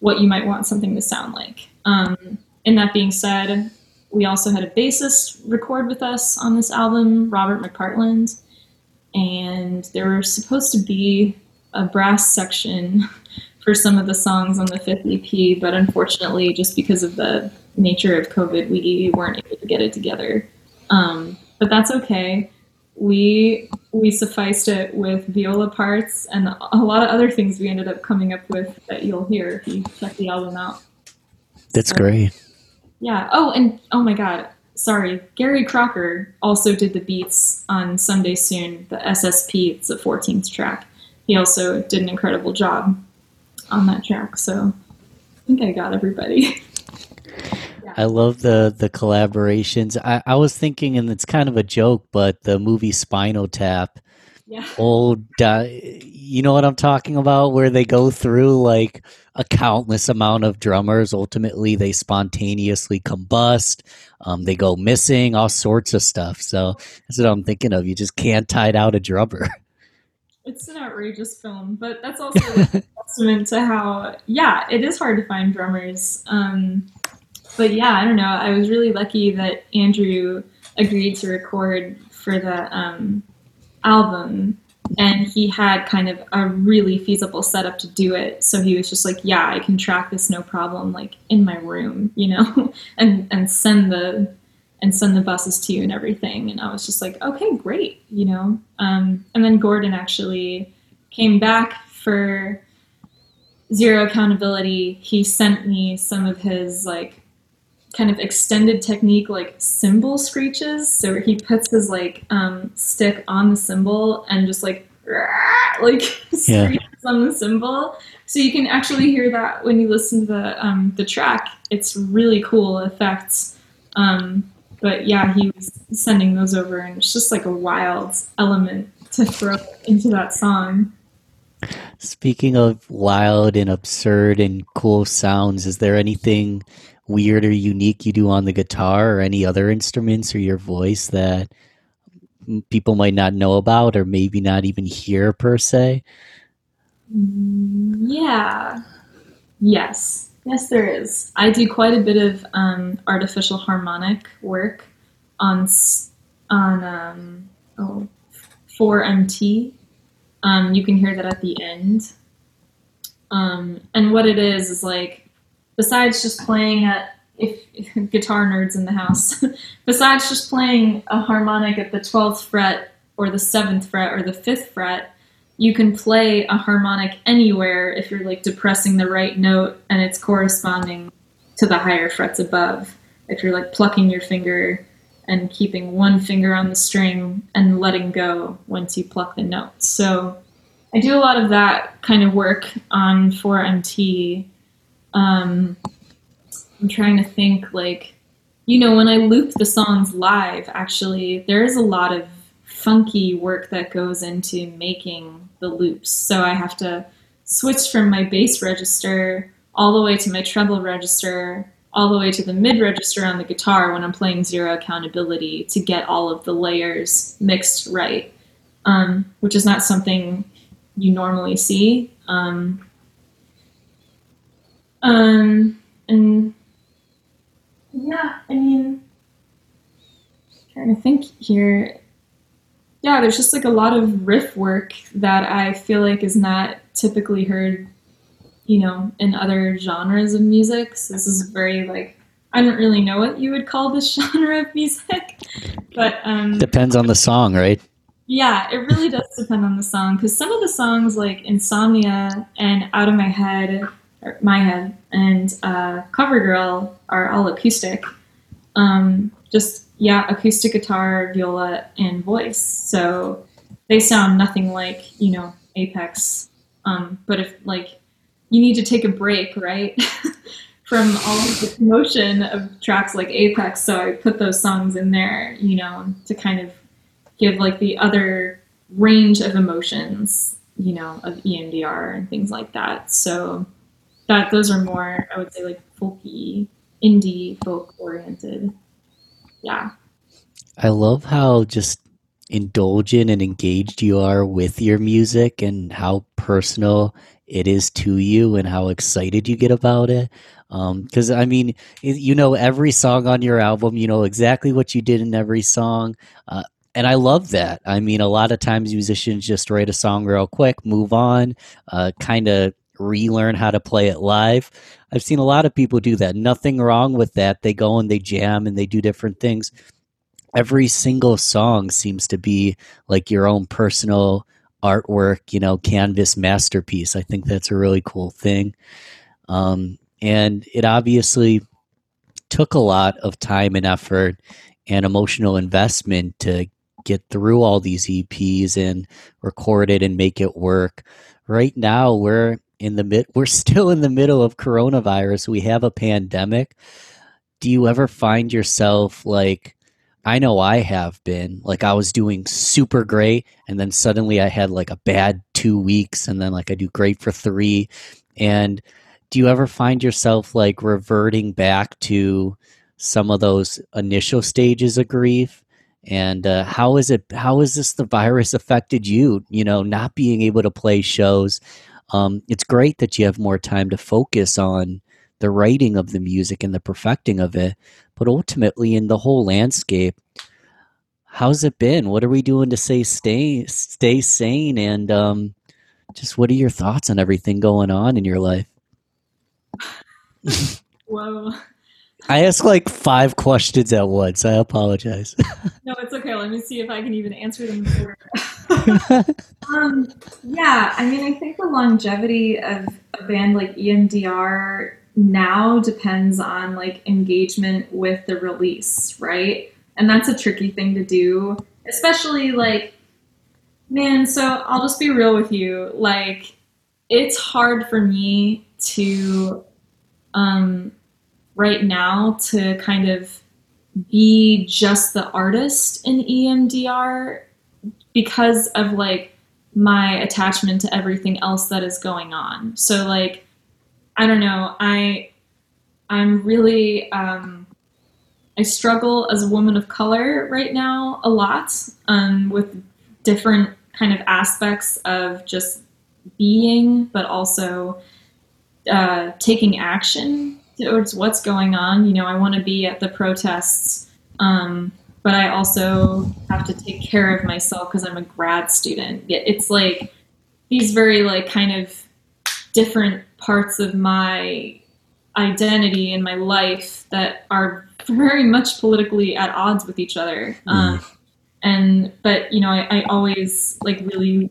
what you might want something to sound like. Um, And that being said, we also had a bassist record with us on this album, Robert McPartland. And there were supposed to be a brass section for some of the songs on the fifth E P, but unfortunately, just because of the nature of COVID, we weren't able to get it together. Um, but that's okay. We we sufficed it with viola parts and a lot of other things we ended up coming up with that you'll hear if you check the album out. That's so great. Yeah. Oh, and oh my God, sorry. Gary Crocker also did the beats on Someday Soon, the S S P, it's the fourteenth track. He also did an incredible job on that track. So I think I got everybody. Yeah. I love the, the collaborations. I, I was thinking, and it's kind of a joke, but the movie Spinal Tap, yeah. old, uh, you know what I'm talking about, where they go through like a countless amount of drummers. Ultimately, they spontaneously combust. Um, they go missing, all sorts of stuff. So that's what I'm thinking of. You just can't tie out a drummer. It's an outrageous film, but that's also like a testament to how, yeah, it is hard to find drummers. Um, but yeah, I don't know. I was really lucky that Andrew agreed to record for the um, album. And he had kind of a really feasible setup to do it. So he was just like, yeah, I can track this, no problem, like in my room, you know, and, and send the and send the buses to you and everything. And I was just like, okay, great, you know. Um, and then Gordon actually came back for Zero Accountability. He sent me some of his like kind of extended technique, like cymbal screeches. So he puts his like um, stick on the cymbal and just like like yeah. screeches on the cymbal. So you can actually hear that when you listen to the um, the track. It's really cool effects. Um, but yeah, he was sending those over, and it's just like a wild element to throw into that song. Speaking of wild and absurd and cool sounds, is there anything weird or unique you do on the guitar or any other instruments or your voice that people might not know about or maybe not even hear per se? Yeah. Yes. Yes, there is. I do quite a bit of um, artificial harmonic work on on um, oh, four M T. Um, you can hear that at the end. Um, and what it is is like, besides just playing at, if, if guitar nerds in the house, besides just playing a harmonic at the twelfth fret or the seventh fret or the fifth fret, you can play a harmonic anywhere if you're like depressing the right note and it's corresponding to the higher frets above. If you're like plucking your finger and keeping one finger on the string and letting go once you pluck the note. So I do a lot of that kind of work on four M T. Um, I'm trying to think, like, you know, when I loop the songs live, actually, there is a lot of funky work that goes into making the loops. So I have to switch from my bass register all the way to my treble register, all the way to the mid register on the guitar when I'm playing zero accountability to get all of the layers mixed right, um, which is not something you normally see. Um, um, and yeah, I mean, trying to think here. Yeah, there's just like a lot of riff work that I feel like is not typically heard, you know, in other genres of music. So this is very, like, I don't really know what you would call this genre of music, but um, depends on the song, right? Yeah, it really does depend on the song, because some of the songs like Insomnia and Out of My Head, or My Head, and uh, Covergirl are all acoustic. Um, just, yeah, acoustic guitar, viola, and voice. So they sound nothing like, you know, Apex. Um, but if, like, you need to take a break, right, from all of the promotion of tracks like Apex, so I put those songs in there, you know, to kind of give, like, the other range of emotions, you know, of E M D R and things like that. So that those are more, I would say, like, folky, indie, folk-oriented. Yeah. I love how just indulgent and engaged you are with your music and how personal it is to you and how excited you get about it. Um, 'cause I mean, you know, every song on your album, you know exactly what you did in every song. Uh, and I love that. I mean, a lot of times musicians just write a song real quick, move on, uh, kind of relearn how to play it live. I've seen a lot of people do that. Nothing wrong with that. They go and they jam and they do different things. Every single song seems to be like your own personal artwork, you know, canvas masterpiece. I think that's a really cool thing. Um, and it obviously took a lot of time and effort and emotional investment to get through all these E Ps and record it and make it work. Right now, we're in the mid, we're still in the middle of coronavirus. We have a pandemic. Do you ever find yourself like, I know I have been, like I was doing super great and then suddenly I had like a bad two weeks and then like I do great for three. And do you ever find yourself like reverting back to some of those initial stages of grief? And uh, how is it, how has this, the virus affected you, you know, not being able to play shows? Um, it's great that you have more time to focus on the writing of the music and the perfecting of it, but ultimately in the whole landscape, how's it been? What are we doing to say stay stay sane? And um, just what are your thoughts on everything going on in your life? Whoa. I asked like five questions at once. I apologize. No, it's okay. Let me see if I can even answer them before. um, yeah, I mean, I think the longevity of a band like E M D R now depends on like engagement with the release, right? And that's a tricky thing to do, especially like, man, so I'll just be real with you. Like, it's hard for me to, um, right now to kind of be just the artist in E M D R because of like my attachment to everything else that is going on. So like, I don't know, I, I'm really, um, I struggle as a woman of color right now a lot, um, with different kind of aspects of just being, but also, uh, taking action towards what's going on. You know, I want to be at the protests, um, but I also have to take care of myself because I'm a grad student. It's like these very like kind of different parts of my identity and my life that are very much politically at odds with each other. Um, and, but, you know, I, I always like really,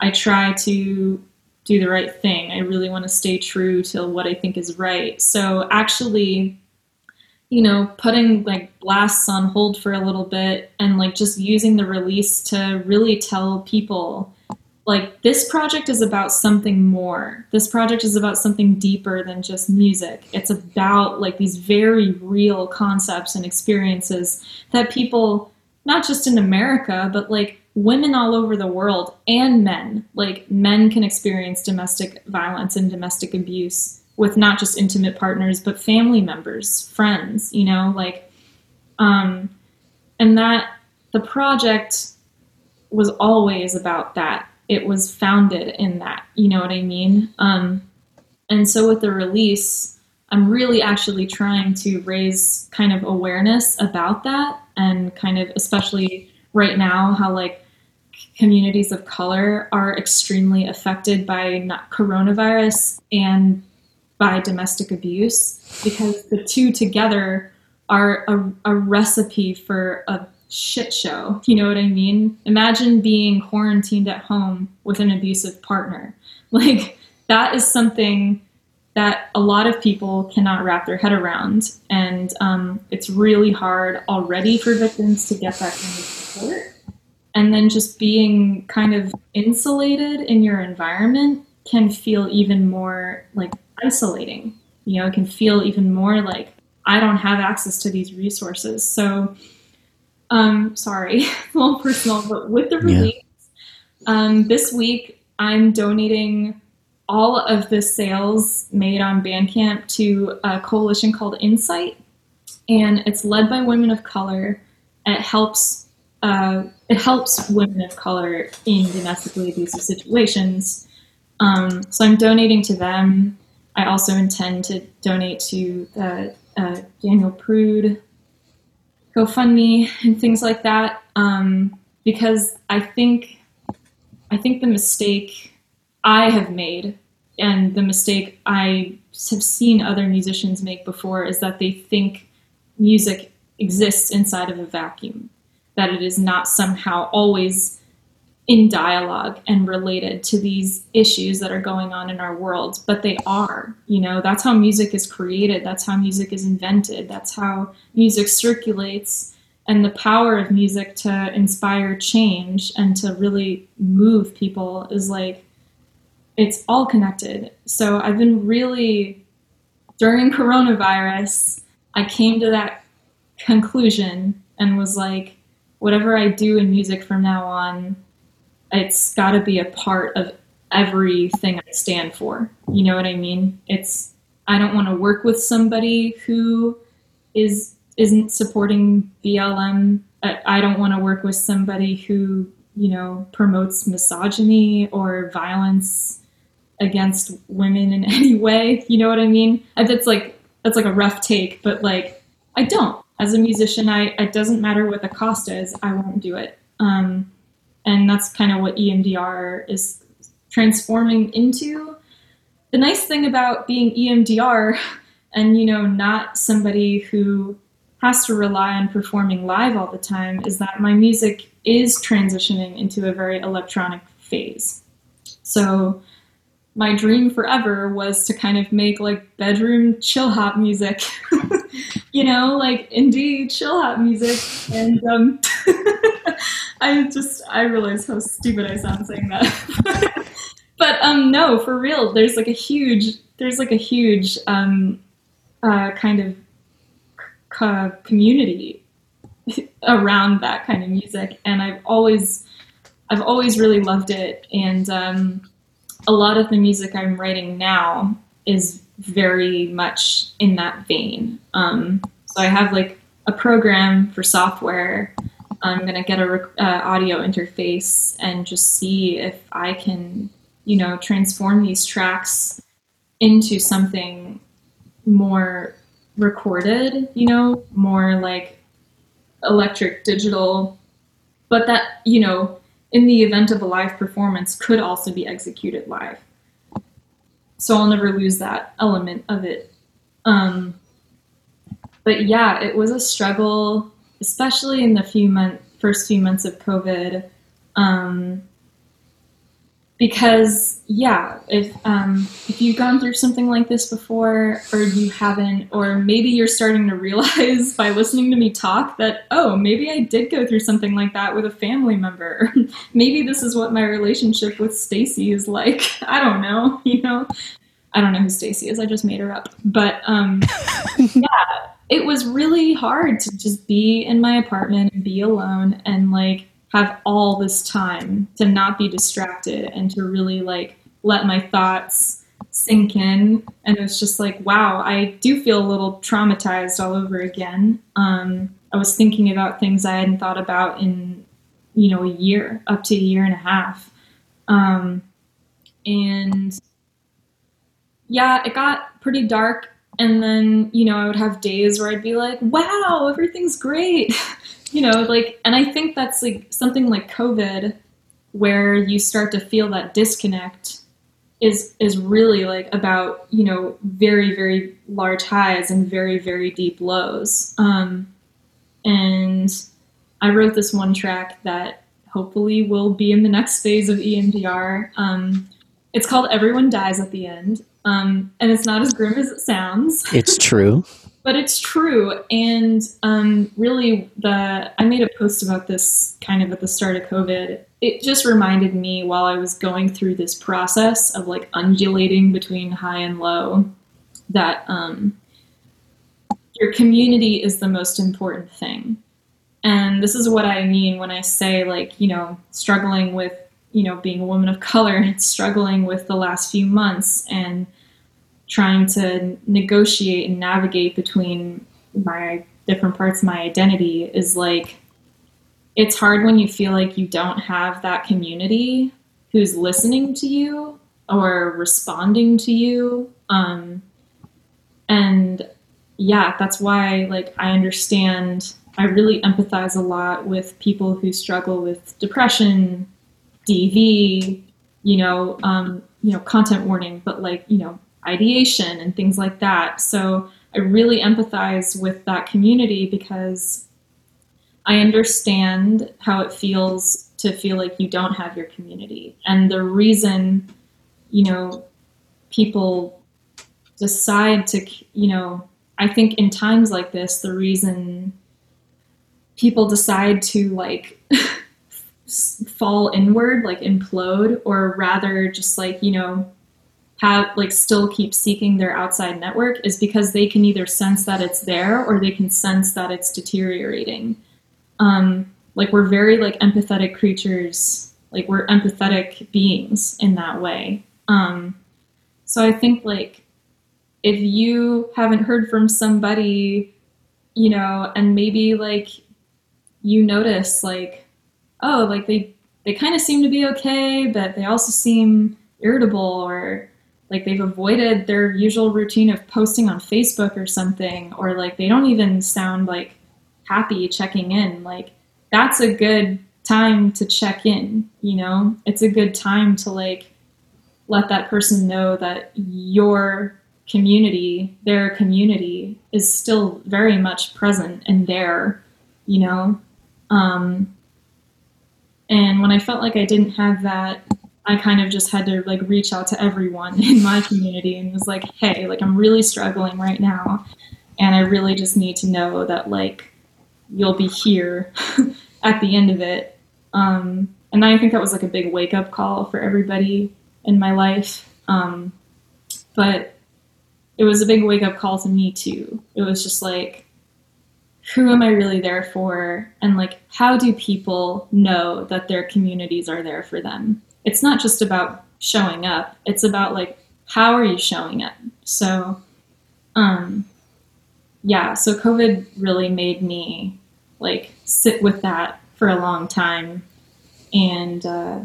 I try to do the right thing. I really want to stay true to what I think is right. So actually, you know, putting like blasts on hold for a little bit and like just using the release to really tell people like this project is about something more. This project is about something deeper than just music. It's about like these very real concepts and experiences that people, not just in America, but like women all over the world and men, like men can experience domestic violence and domestic abuse with not just intimate partners, but family members, friends, you know, like, um, and that the project was always about that. It was founded in that, you know what I mean? Um, and so with the release, I'm really actually trying to raise kind of awareness about that and kind of, especially right now, how like communities of color are extremely affected by not coronavirus and by domestic abuse, because the two together are a, a recipe for a shit show. You know what I mean? Imagine being quarantined at home with an abusive partner. Like that is something that a lot of people cannot wrap their head around. And um, it's really hard already for victims to get that kind of support. And then just being kind of insulated in your environment can feel even more like isolating. You know, it can feel even more like I don't have access to these resources. So, um, sorry, a little personal, but with the release, yeah. um, this week I'm donating all of the sales made on Bandcamp to a coalition called Insight, and it's led by women of color. It helps uh, it helps women of color in domestically abusive situations. Um, so I'm donating to them. I also intend to donate to the uh, Daniel Prude GoFundMe and things like that, um, because I think I think the mistake I have made, and the mistake I have seen other musicians make before, is that they think music exists inside of a vacuum, that it is not somehow always in dialogue and related to these issues that are going on in our world, but they are, you know, that's how music is created, that's how music is invented, that's how music circulates, and the power of music to inspire change and to really move people is like, it's all connected. So I've been really, during coronavirus, I came to that conclusion and was like, whatever I do in music from now on, it's got to be a part of everything I stand for. You know what I mean? It's, I don't want to work with somebody who is, isn't supporting B L M. I, I don't want to work with somebody who, you know, promotes misogyny or violence against women in any way. You know what I mean? That's like, that's like a rough take, but like, I don't, as a musician, I, it doesn't matter what the cost is, I won't do it. Um, and that's kind of what E M D R is transforming into. The nice thing about being E M D R and, you know, not somebody who has to rely on performing live all the time is that my music is transitioning into a very electronic phase. So my dream forever was to kind of make like bedroom chill hop music, you know, like indie chill hop music. And um, I just, I realize how stupid I sound saying that. But um, no, for real, there's like a huge, there's like a huge um, uh, kind of c- community around that kind of music. And I've always, I've always really loved it. And um, a lot of the music I'm writing now is very much in that vein. Um, so I have like a program for software. I'm going to get a rec- uh, audio interface and just see if I can, you know, transform these tracks into something more recorded, you know, more like electric digital, but that, you know, in the event of a live performance could also be executed live. So I'll never lose that element of it. Um, but yeah, it was a struggle, especially in the few month, first few months of COVID. Um, Because, yeah, if um, if you've gone through something like this before, or you haven't, or maybe you're starting to realize by listening to me talk that, oh, maybe I did go through something like that with a family member. Maybe this is what my relationship with Stacy is like. I don't know, you know? I don't know who Stacy is. I just made her up. But, um, yeah, it was really hard to just be in my apartment and be alone and, like, have all this time to not be distracted and to really like let my thoughts sink in. And it's just like, wow, I do feel a little traumatized all over again. Um, I was thinking about things I hadn't thought about in, you know, a year, up to a year and a half. Um, and yeah, it got pretty dark. And then, you know, I would have days where I'd be like, wow, everything's great. You know, like, and I think that's like something like COVID, where you start to feel that disconnect is, is really like about, you know, very, very large highs and very, very deep lows. Um, and I wrote this one track that hopefully will be in the next phase of E M D R. Um, it's called Everyone Dies at the End. Um, and it's not as grim as it sounds. It's true. But it's true. And um, really, the I made a post about this kind of at the start of COVID. It just reminded me while I was going through this process of like undulating between high and low, that um, your community is the most important thing. And this is what I mean when I say, like, you know, struggling with, you know, being a woman of color and struggling with the last few months and trying to negotiate and navigate between my different parts of my identity is like, it's hard when you feel like you don't have that community who's listening to you or responding to you. Um, and yeah, that's why, like, I understand, I really empathize a lot with people who struggle with depression, D V, you know, um, you know, content warning, but like, you know, ideation and things like that. So I really empathize with that community because I understand how it feels to feel like you don't have your community. And the reason, you know, people decide to, you know, I think in times like this, the reason people decide to like fall inward, like implode, or rather just like, you know, have like still keep seeking their outside network is because they can either sense that it's there or they can sense that it's deteriorating. Um, like we're very like empathetic creatures, like we're empathetic beings in that way. Um, so I think like if you haven't heard from somebody, you know, and maybe like you notice like, oh, like they, they kind of seem to be okay, but they also seem irritable or like they've avoided their usual routine of posting on Facebook or something, or like they don't even sound like happy checking in. Like that's a good time to check in, you know? It's a good time to like let that person know that your community, their community is still very much present and there, you know? Um, and when I felt like I didn't have that, I kind of just had to like reach out to everyone in my community and was like, hey, like I'm really struggling right now. And I really just need to know that like, you'll be here at the end of it. Um, and I think that was like a big wake up call for everybody in my life. Um, but it was a big wake up call to me too. It was just like, who am I really there for? And like, how do people know that their communities are there for them? It's not just about showing up. It's about like, how are you showing up? So, um, yeah, so COVID really made me like sit with that for a long time. And, uh,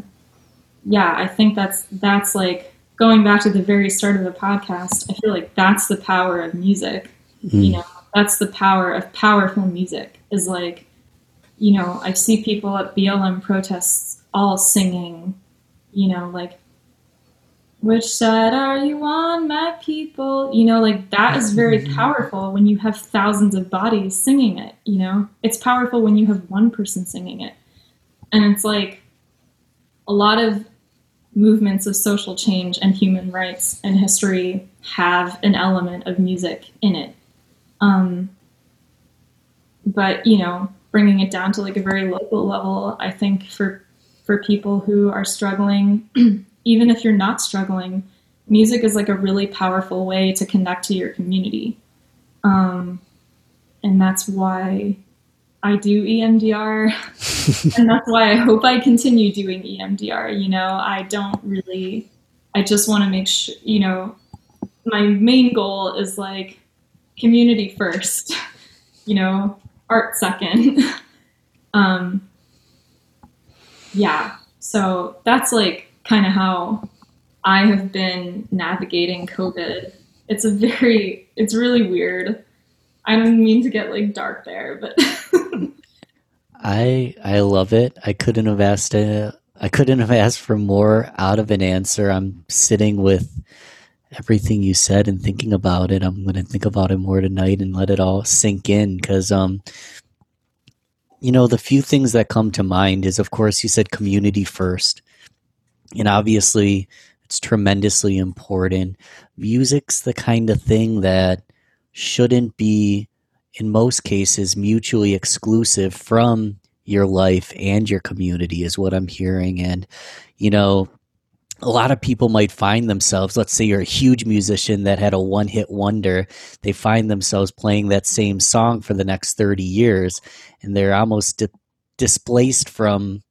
yeah, I think that's, that's like going back to the very start of the podcast. I feel like that's the power of music. Mm-hmm. You know, that's the power of powerful music is like, you know, I see people at B L M protests all singing, you know, like, which side are you on, my people? You know, like, that is very powerful when you have thousands of bodies singing it, you know? It's powerful when you have one person singing it. And it's like, a lot of movements of social change and human rights and history have an element of music in it. Um, but, you know, bringing it down to like a very local level, I think for for people who are struggling, even if you're not struggling, music is like a really powerful way to connect to your community. Um, and that's why I do E M D R and that's why I hope I continue doing E M D R. You know, I don't really, I just want to make sure, you know, my main goal is like community first, you know, art second. um, yeah. So that's like kind of how I have been navigating COVID. It's a very, it's really weird. I don't mean to get like dark there, but I I love it. I couldn't have asked uh, I couldn't have asked for more out of an answer. I'm sitting with everything you said and thinking about it. I'm going to think about it more tonight and let it all sink in, because um you know, the few things that come to mind is, of course, you said community first. And obviously, it's tremendously important. Music's the kind of thing that shouldn't be, in most cases, mutually exclusive from your life and your community, is what I'm hearing. And, you know, a lot of people might find themselves, let's say you're a huge musician that had a one-hit wonder, they find themselves playing that same song for the next thirty years, and they're almost di- displaced from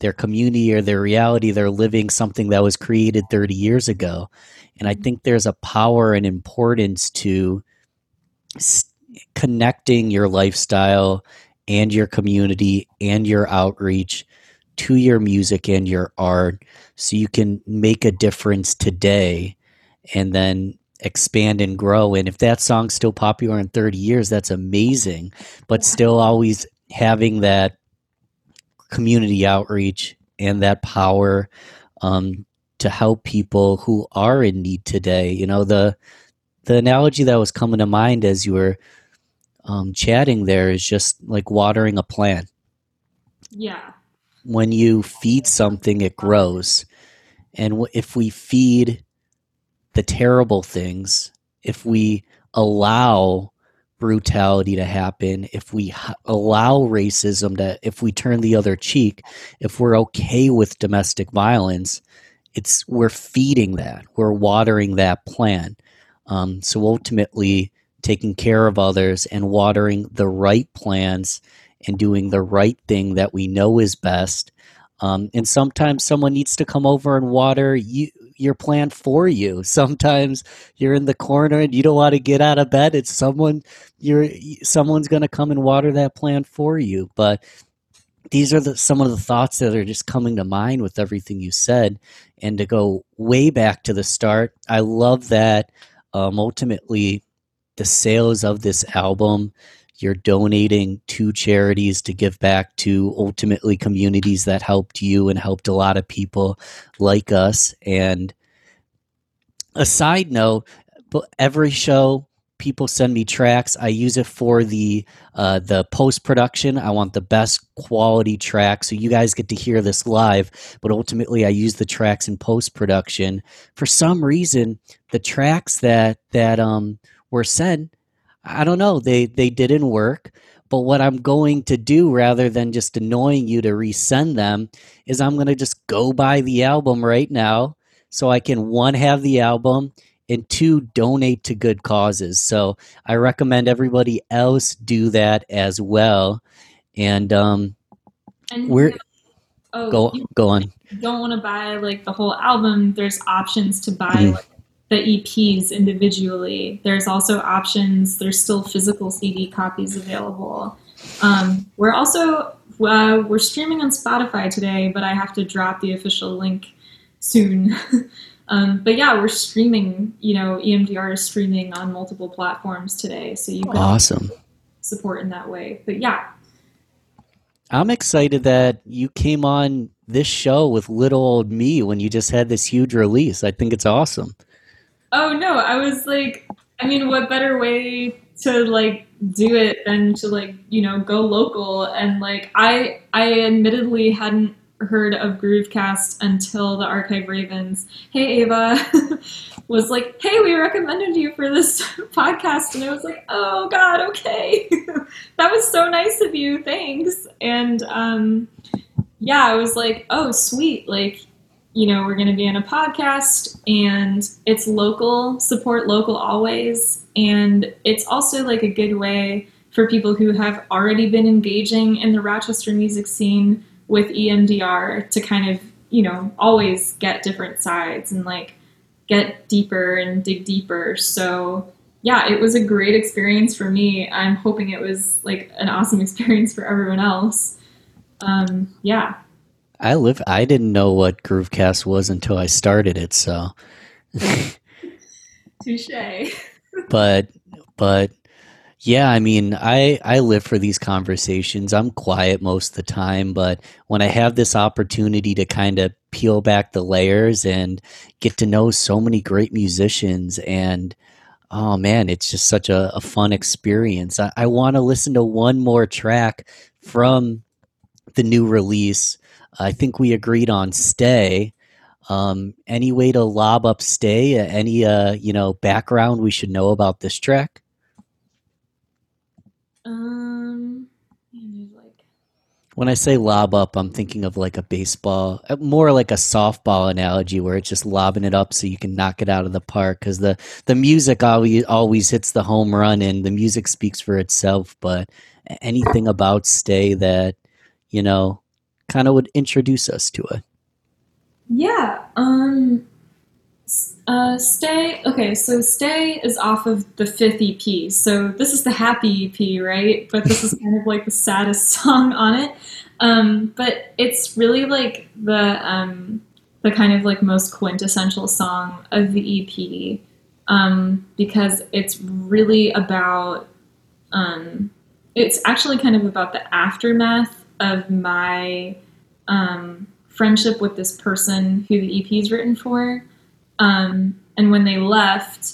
their community or their reality. They're living something that was created thirty years ago. And I think there's a power and importance to connecting your lifestyle and your community and your outreach to your music and your art, so you can make a difference today and then expand and grow. And if that song's still popular in thirty years, that's amazing, but still always having that community outreach and that power um, to help people who are in need today. You know, the The analogy that was coming to mind as you were um, chatting there is just like watering a plant. Yeah. When you feed something, it grows. And w- if we feed the terrible things, if we allow brutality to happen, if we h- allow racism to, if we turn the other cheek, if we're okay with domestic violence, it's we're feeding that. We're watering that plant. Um, so ultimately, taking care of others and watering the right plants and doing the right thing that we know is best. Um, and sometimes someone needs to come over and water you, your plant for you. Sometimes you're in the corner and you don't want to get out of bed. It's someone you're someone's going to come and water that plant for you. But these are the, some of the thoughts that are just coming to mind with everything you said. And to go way back to the start, I love that. Um, ultimately, the sales of this album, you're donating to charities to give back to ultimately communities that helped you and helped a lot of people like us. And a side note, every show, people send me tracks. I use it for the uh, the post-production. I want the best quality track, so you guys get to hear this live. But ultimately, I use the tracks in post-production. For some reason, the tracks that that um, were sent, I don't know, they they didn't work. But what I'm going to do, rather than just annoying you to resend them, is I'm going to just go buy the album right now, so I can, one, have the album, and two, donate to good causes. So I recommend everybody else do that as well. And um, and we're oh, go go on. You don't want to buy like the whole album. There's options to buy mm. like, the E Ps individually. There's also options. There's still physical C D copies available. Um, we're also uh, we're streaming on Spotify today, but I have to drop the official link soon. Um, but yeah, we're streaming, you know, E M D R is streaming on multiple platforms today. So you can awesome. Support in that way. But yeah. I'm excited that you came on this show with little old me when you just had this huge release. I think it's awesome. Oh, no, I was like, I mean, what better way to like do it than to like, you know, go local. And like, I, I admittedly hadn't heard of Groovecast until the Archive Ravens, hey, Ava, was like, hey, we recommended you for this podcast. And I was like, oh, God, okay. That was so nice of you. Thanks. And, um, yeah, I was like, oh, sweet. Like, you know, we're going to be on a podcast and it's local, support local always. And it's also like a good way for people who have already been engaging in the Rochester music scene with E M D R to kind of, you know, always get different sides and like get deeper and dig deeper. So yeah, it was a great experience for me. I'm hoping it was like an awesome experience for everyone else. Um, yeah. I live, I didn't know what Groovecast was until I started it. So touche. but, but yeah, I mean, I, I live for these conversations. I'm quiet most of the time, but when I have this opportunity to kind of peel back the layers and get to know so many great musicians, and oh man, it's just such a, a fun experience. I, I want to listen to one more track from the new release. I think we agreed on Stay. Um, any way to lob up Stay? Any, uh, you know, background we should know about this track? Um, like when I say lob up, I'm thinking of like a baseball, more like a softball analogy where it's just lobbing it up so you can knock it out of the park, because the, the music always, always hits the home run and the music speaks for itself. But anything about Stay that, you know, kind of would introduce us to it. Yeah. Um, Uh, Stay, okay, so Stay is off of the fifth E P, so this is the happy E P, right? But this is kind of like the saddest song on it, um, but it's really like the um, the kind of like most quintessential song of the E P, um, because it's really about, um, it's actually kind of about the aftermath of my um, friendship with this person who the E P is written for. Um, and when they left,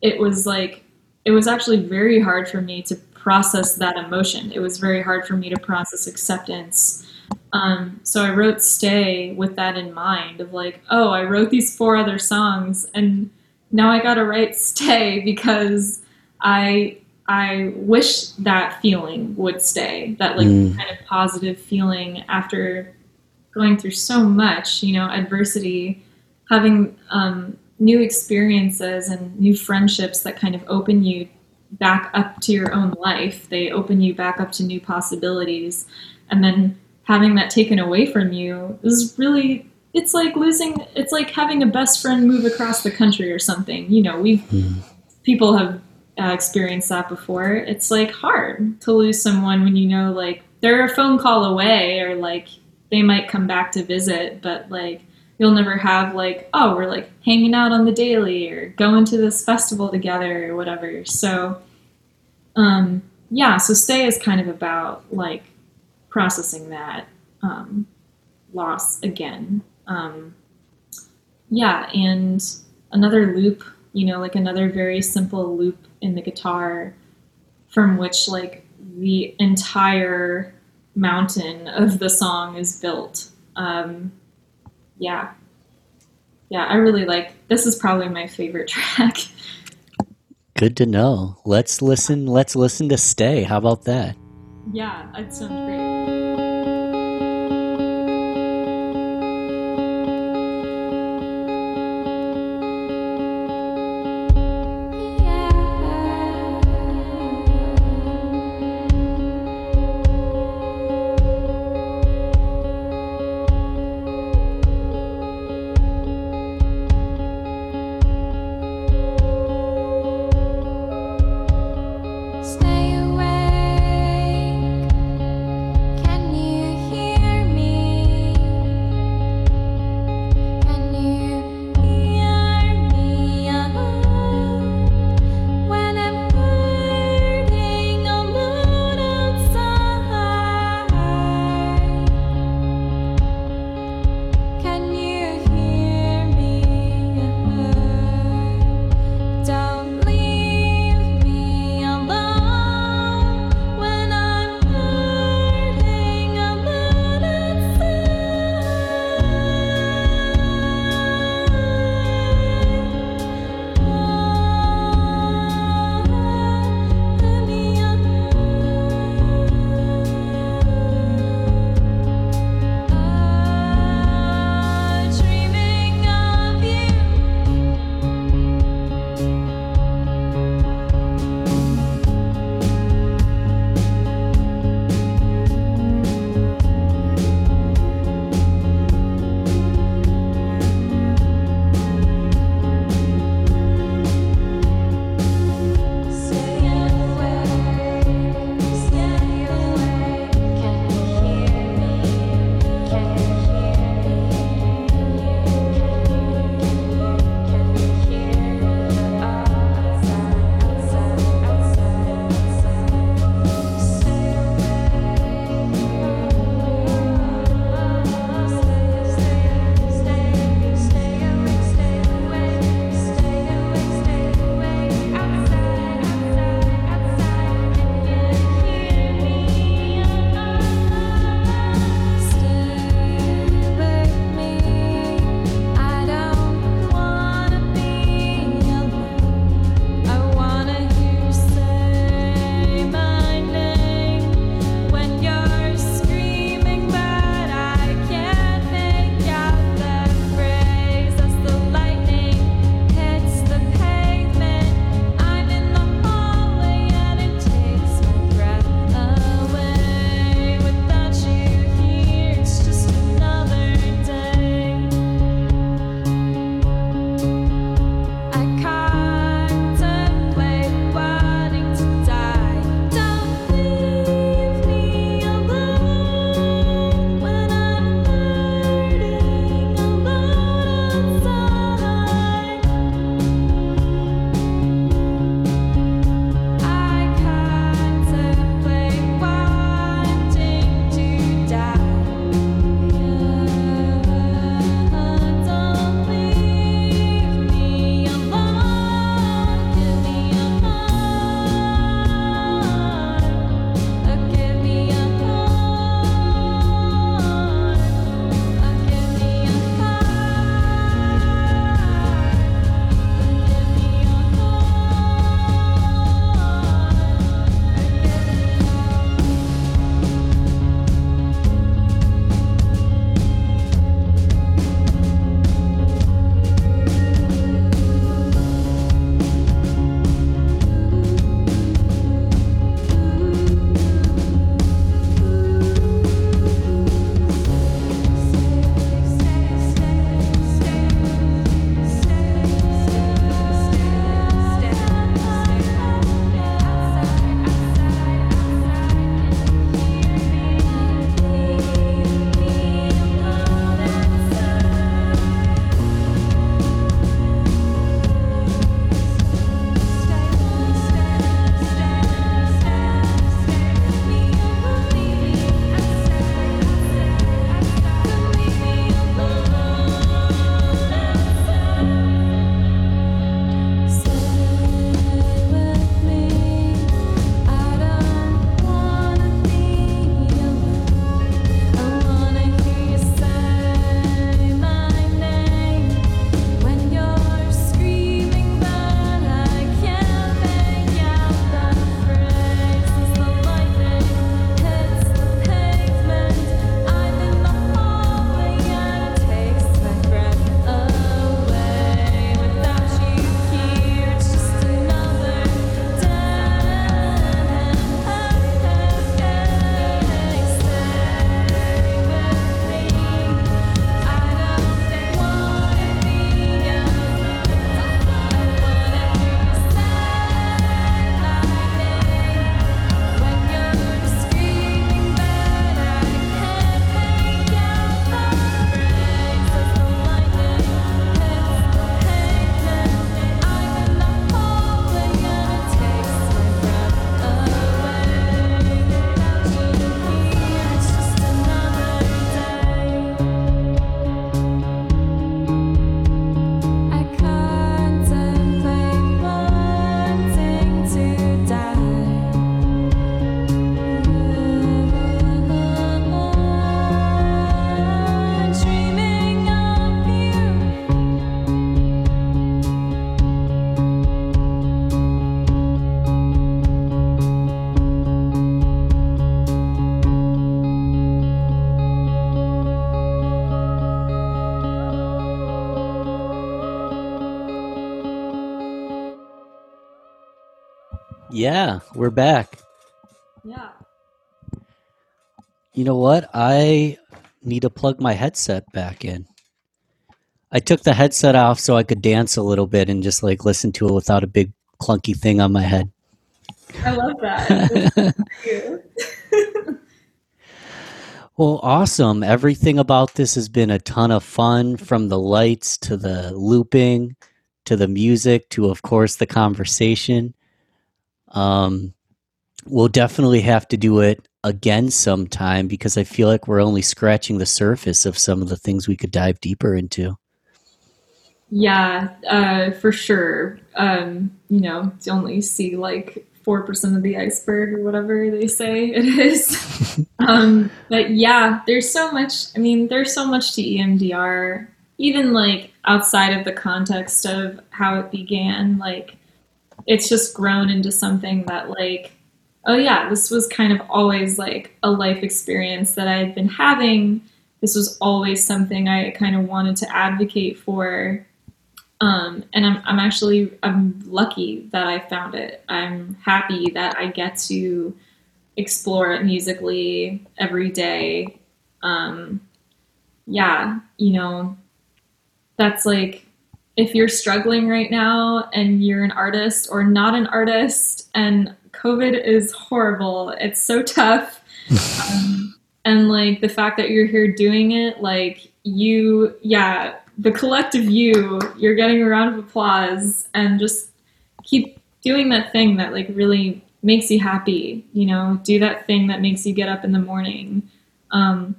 it was like, it was actually very hard for me to process that emotion. It was very hard for me to process acceptance. Um, so I wrote Stay with that in mind of like, oh, I wrote these four other songs and now I got to write Stay because I, I wish that feeling would stay, that like mm. kind of positive feeling after going through so much, you know, adversity, having um, new experiences and new friendships that kind of open you back up to your own life. They open you back up to new possibilities. And then having that taken away from you is really, it's like losing, it's like having a best friend move across the country or something. You know, we've, mm. people have uh, experienced that before. It's like hard to lose someone when you know, like, they're a phone call away or like they might come back to visit, but like, you'll never have like, oh, we're like hanging out on the daily or going to this festival together or whatever. So, um, yeah, so Stay is kind of about like processing that um, loss again. Um, yeah, and another loop, you know, like another very simple loop in the guitar from which like the entire mountain of the song is built. Um, Yeah. Yeah, I really like, this is probably my favorite track. Good to know. Let's listen, let's listen to Stay. How about that? Yeah, that sounds great. Yeah, we're back. Yeah. You know what? I need to plug my headset back in. I took the headset off so I could dance a little bit and just like listen to it without a big clunky thing on my head. I love that. Well, awesome. Everything about this has been a ton of fun, from the lights to the looping to the music to, of course, the conversation. Um, we'll definitely have to do it again sometime, because I feel like we're only scratching the surface of some of the things we could dive deeper into. Yeah, uh, for sure. Um, you know, you only see like four percent of the iceberg or whatever they say it is. um, but yeah, there's so much, I mean, there's so much to E M D R, even like outside of the context of how it began. Like, it's just grown into something that like, oh yeah, this was kind of always like a life experience that I had been having. This was always something I kind of wanted to advocate for. Um, and I'm, I'm actually, I'm lucky that I found it. I'm happy that I get to explore it musically every day. Um, yeah, you know, that's like, if you're struggling right now and you're an artist or not an artist, and COVID is horrible, it's so tough. um, and like the fact that you're here doing it, like you, yeah, the collective you, you're getting a round of applause, and just keep doing that thing that like really makes you happy, you know, do that thing that makes you get up in the morning. Um,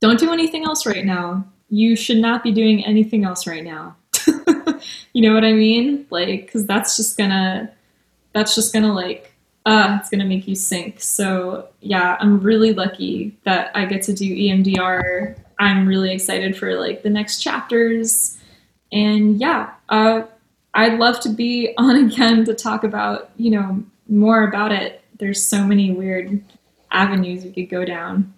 don't do anything else right now. You should not be doing anything else right now. You know what I mean? Like, cause that's just gonna, that's just gonna like, uh, it's gonna make you sink. So yeah, I'm really lucky that I get to do E M D R. I'm really excited for like the next chapters, and yeah, uh, I'd love to be on again to talk about, you know, more about it. There's so many weird avenues we could go down.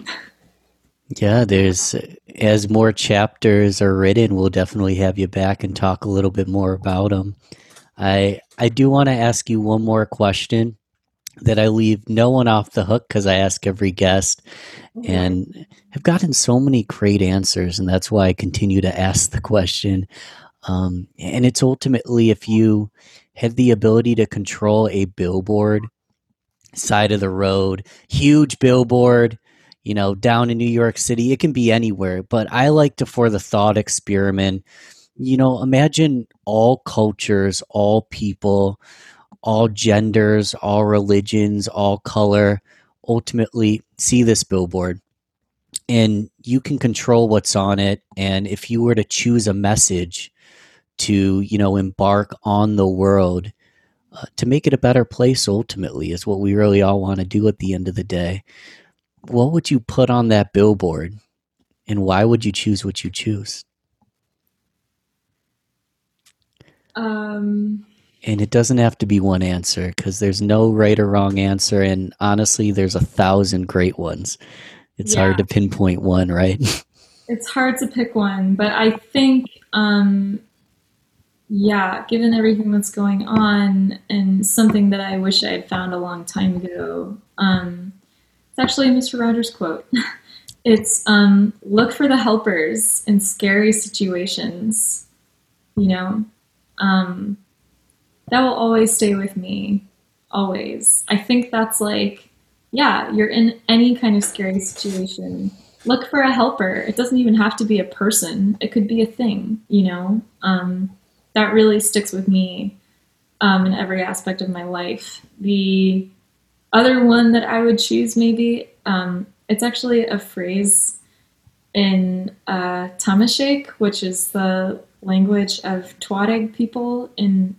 Yeah, there's, as more chapters are written, we'll definitely have you back and talk a little bit more about them. I, I do want to ask you one more question that I leave no one off the hook, because I ask every guest, and have gotten so many great answers, and that's why I continue to ask the question. Um, and it's ultimately, if you had the ability to control a billboard, side of the road, huge billboard, you know, down in New York City, it can be anywhere, but I like to, for the thought experiment, you know, imagine all cultures, all people, all genders, all religions, all color, ultimately see this billboard, and you can control what's on it. And if you were to choose a message to, you know, embark on the world, uh, to make it a better place, ultimately, is what we really all want to do at the end of the day. What would you put on that billboard, and why would you choose what you choose? Um... And it doesn't have to be one answer, because there's no right or wrong answer. And honestly, there's a thousand great ones. It's yeah. hard to pinpoint one, right? It's hard to pick one. But I think, um, yeah, given everything that's going on, and something that I wish I had found a long time ago, um, it's actually a Mister Rogers quote. It's, um, look for the helpers in scary situations, you know? Um, that will always stay with me, always. I think that's like, yeah, you're in any kind of scary situation, look for a helper. It doesn't even have to be a person. It could be a thing, you know? Um, that really sticks with me um, in every aspect of my life. The other one that I would choose, maybe, um, it's actually a phrase in uh, Tamashek, which is the language of Tuareg people in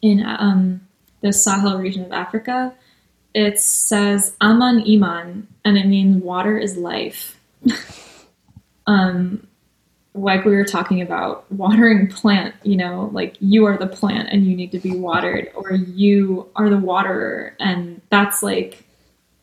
in um, the Sahel region of Africa. It says, Aman Iman, and it means water is life. um, like we were talking about, watering plant, you know, like you are the plant and you need to be watered, or you are the waterer. And that's like,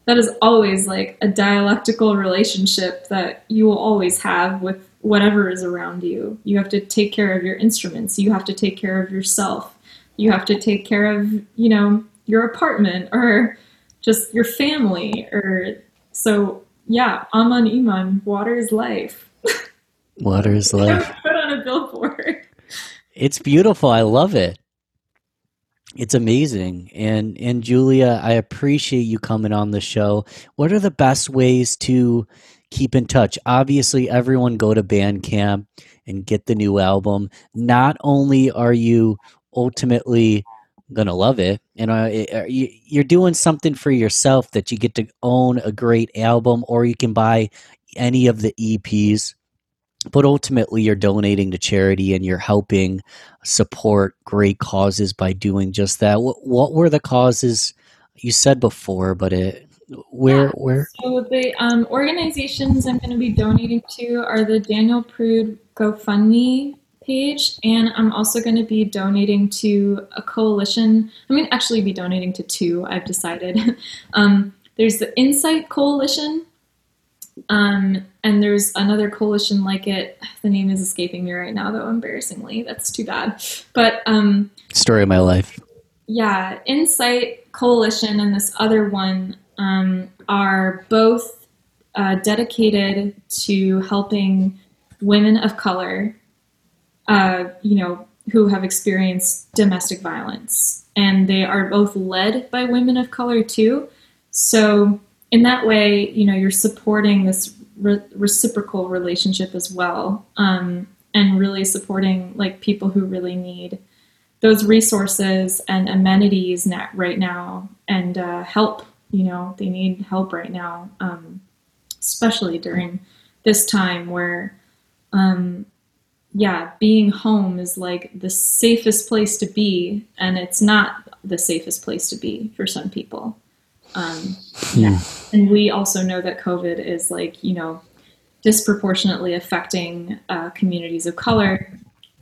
that is always like a dialectical relationship that you will always have with whatever is around you. You have to take care of your instruments. You have to take care of yourself. You have to take care of, you know, your apartment or just your family. Or so, yeah, Aman Iman, water is life. Water is life. Put on a billboard. It's beautiful. I love it. It's amazing. And and Julia, I appreciate you coming on the show. What are the best ways to keep in touch? Obviously, everyone go to Bandcamp and get the new album. Not only are you ultimately going to love it, and uh, you're doing something for yourself that you get to own a great album, or you can buy any of the E Ps. But ultimately, you're donating to charity and you're helping support great causes by doing just that. What, what were the causes you said before, but it, where? Yeah. where? So the um, organizations I'm going to be donating to are the Daniel Prude GoFundMe page, and I'm also going to be donating to a coalition. I'm going to actually be donating to two, I've decided. um, there's the Insight Coalition. Um, and there's another coalition like it. The name is escaping me right now, though, embarrassingly. That's too bad. But um, story of my life. Yeah, Insight Coalition and this other one um, are both uh, dedicated to helping women of color, uh, you know, who have experienced domestic violence, and they are both led by women of color too. So. In that way, you know, you're supporting this re- reciprocal relationship as well, um, and really supporting like people who really need those resources and amenities na- right now, and uh, help. You know, they need help right now, um, especially during this time where, um, yeah, being home is like the safest place to be, and it's not the safest place to be for some people. Um, yeah. And we also know that COVID is like, you know, disproportionately affecting uh, communities of color.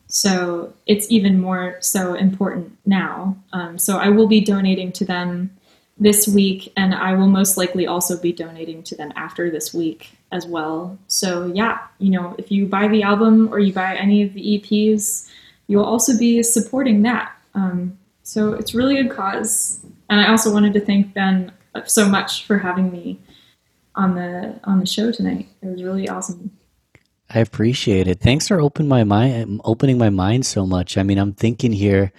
So it's even more so important now. Um, so I will be donating to them this week, and I will most likely also be donating to them after this week as well. So yeah, you know, if you buy the album or you buy any of the E Ps, you'll also be supporting that. Um, so it's really a good cause. And I also wanted to thank Ben so much for having me on the on the show tonight. It was really awesome. I appreciate it. Thanks for opening my mind, opening my mind so much. I mean, I'm thinking here,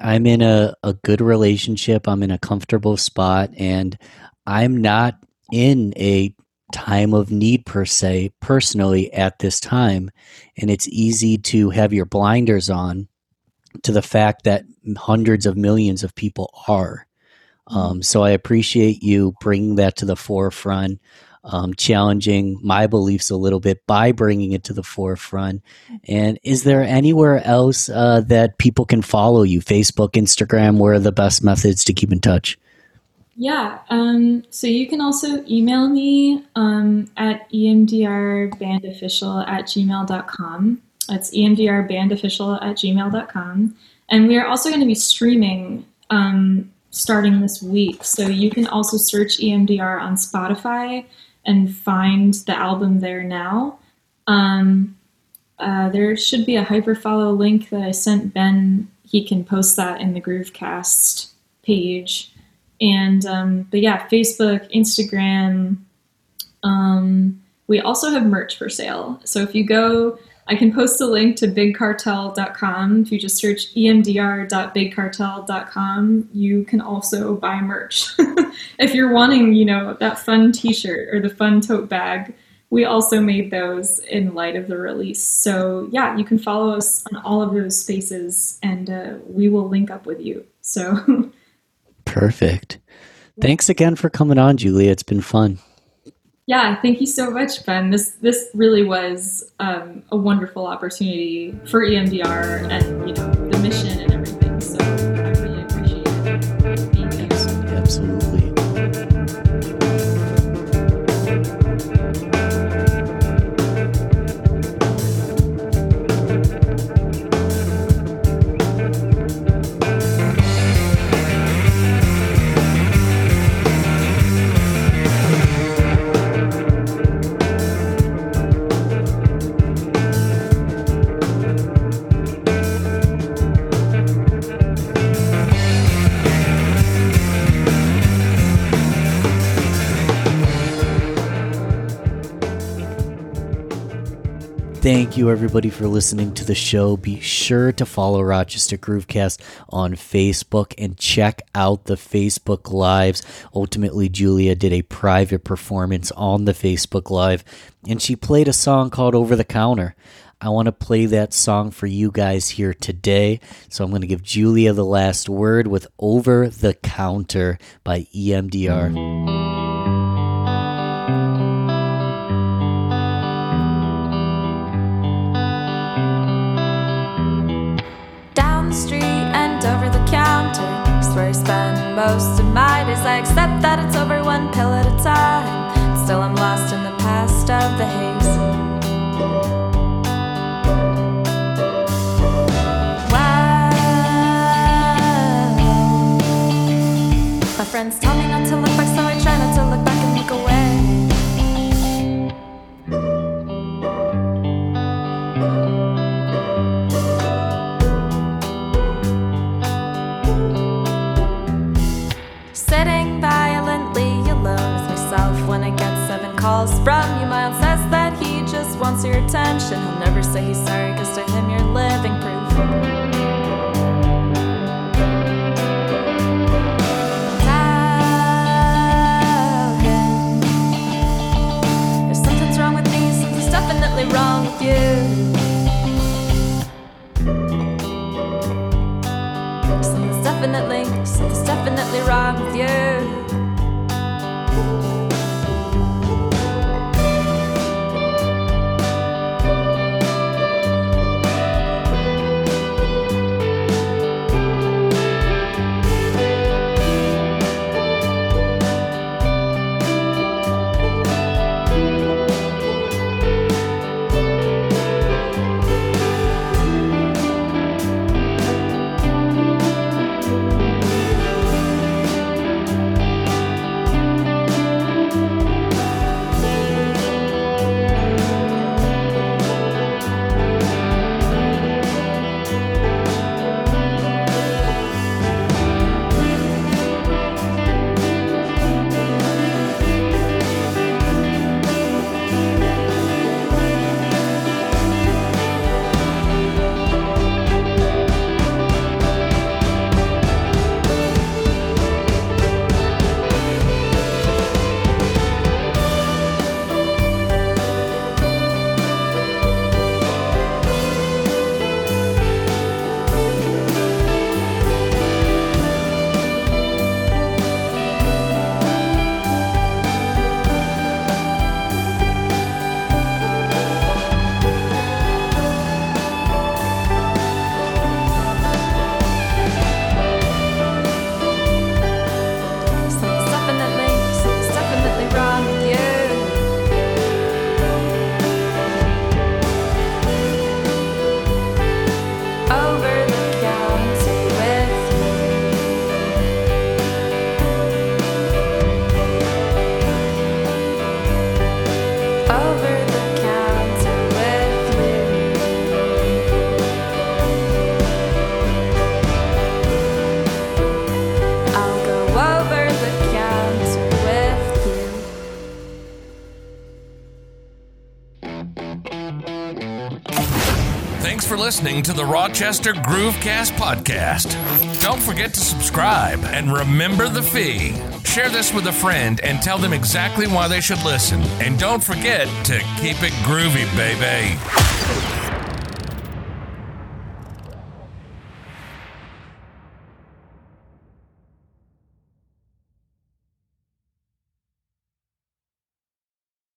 I'm in a, a good relationship. I'm in a comfortable spot, and I'm not in a time of need per se, personally, at this time. And it's easy to have your blinders on to the fact that hundreds of millions of people are. Um, so I appreciate you bringing that to the forefront, um, challenging my beliefs a little bit by bringing it to the forefront. And is there anywhere else uh, that people can follow you? Facebook, Instagram, where are the best methods to keep in touch? Yeah. Um, so you can also email me um, at emdrbandofficial at gmail dot com. That's emdrbandofficial at gmail dot com. And we are also going to be streaming um, starting this week. So you can also search E M D R on Spotify and find the album there now. Um, uh, there should be a hyperfollow link that I sent Ben. He can post that in the Groovecast page. And, um, but yeah, Facebook, Instagram. Um, we also have merch for sale. So if you go... I can post a link to big cartel dot com. If you just search emdr dot big cartel dot com, you can also buy merch. If you're wanting, you know, that fun t-shirt or the fun tote bag, we also made those in light of the release. So yeah, you can follow us on all of those spaces, and uh, we will link up with you. So perfect. Thanks again for coming on, Julia. It's been fun. Yeah, thank you so much, Ben. This this really was um, a wonderful opportunity for E M D R and, you know, the mission and everything. So I really appreciate it. Thank you. Absolutely. Thank you, everybody, for listening to the show. Be sure to follow Rochester Groovecast on Facebook and check out the Facebook Lives. Ultimately, Julia did a private performance on the Facebook Live, and she played a song called Over the Counter. I want to play that song for you guys here today, so I'm going to give Julia the last word with Over the Counter by E M D R. Where I spend most of my days, I accept that it's over one pill at a time. Still I'm lost in the past of the haze. Well, my friends tell me not to look back, so I try not to look back and look away. From you, Miles says that he just wants your attention. He'll never say he's sorry, cause to him you're living proof. Tell him there's something's wrong with me, something's definitely wrong with you. Something's definitely, something's definitely wrong with you. Listening to the Rochester Groovecast podcast. Don't forget to subscribe and remember the fee. Share this with a friend and tell them exactly why they should listen. And don't forget to keep it groovy, baby.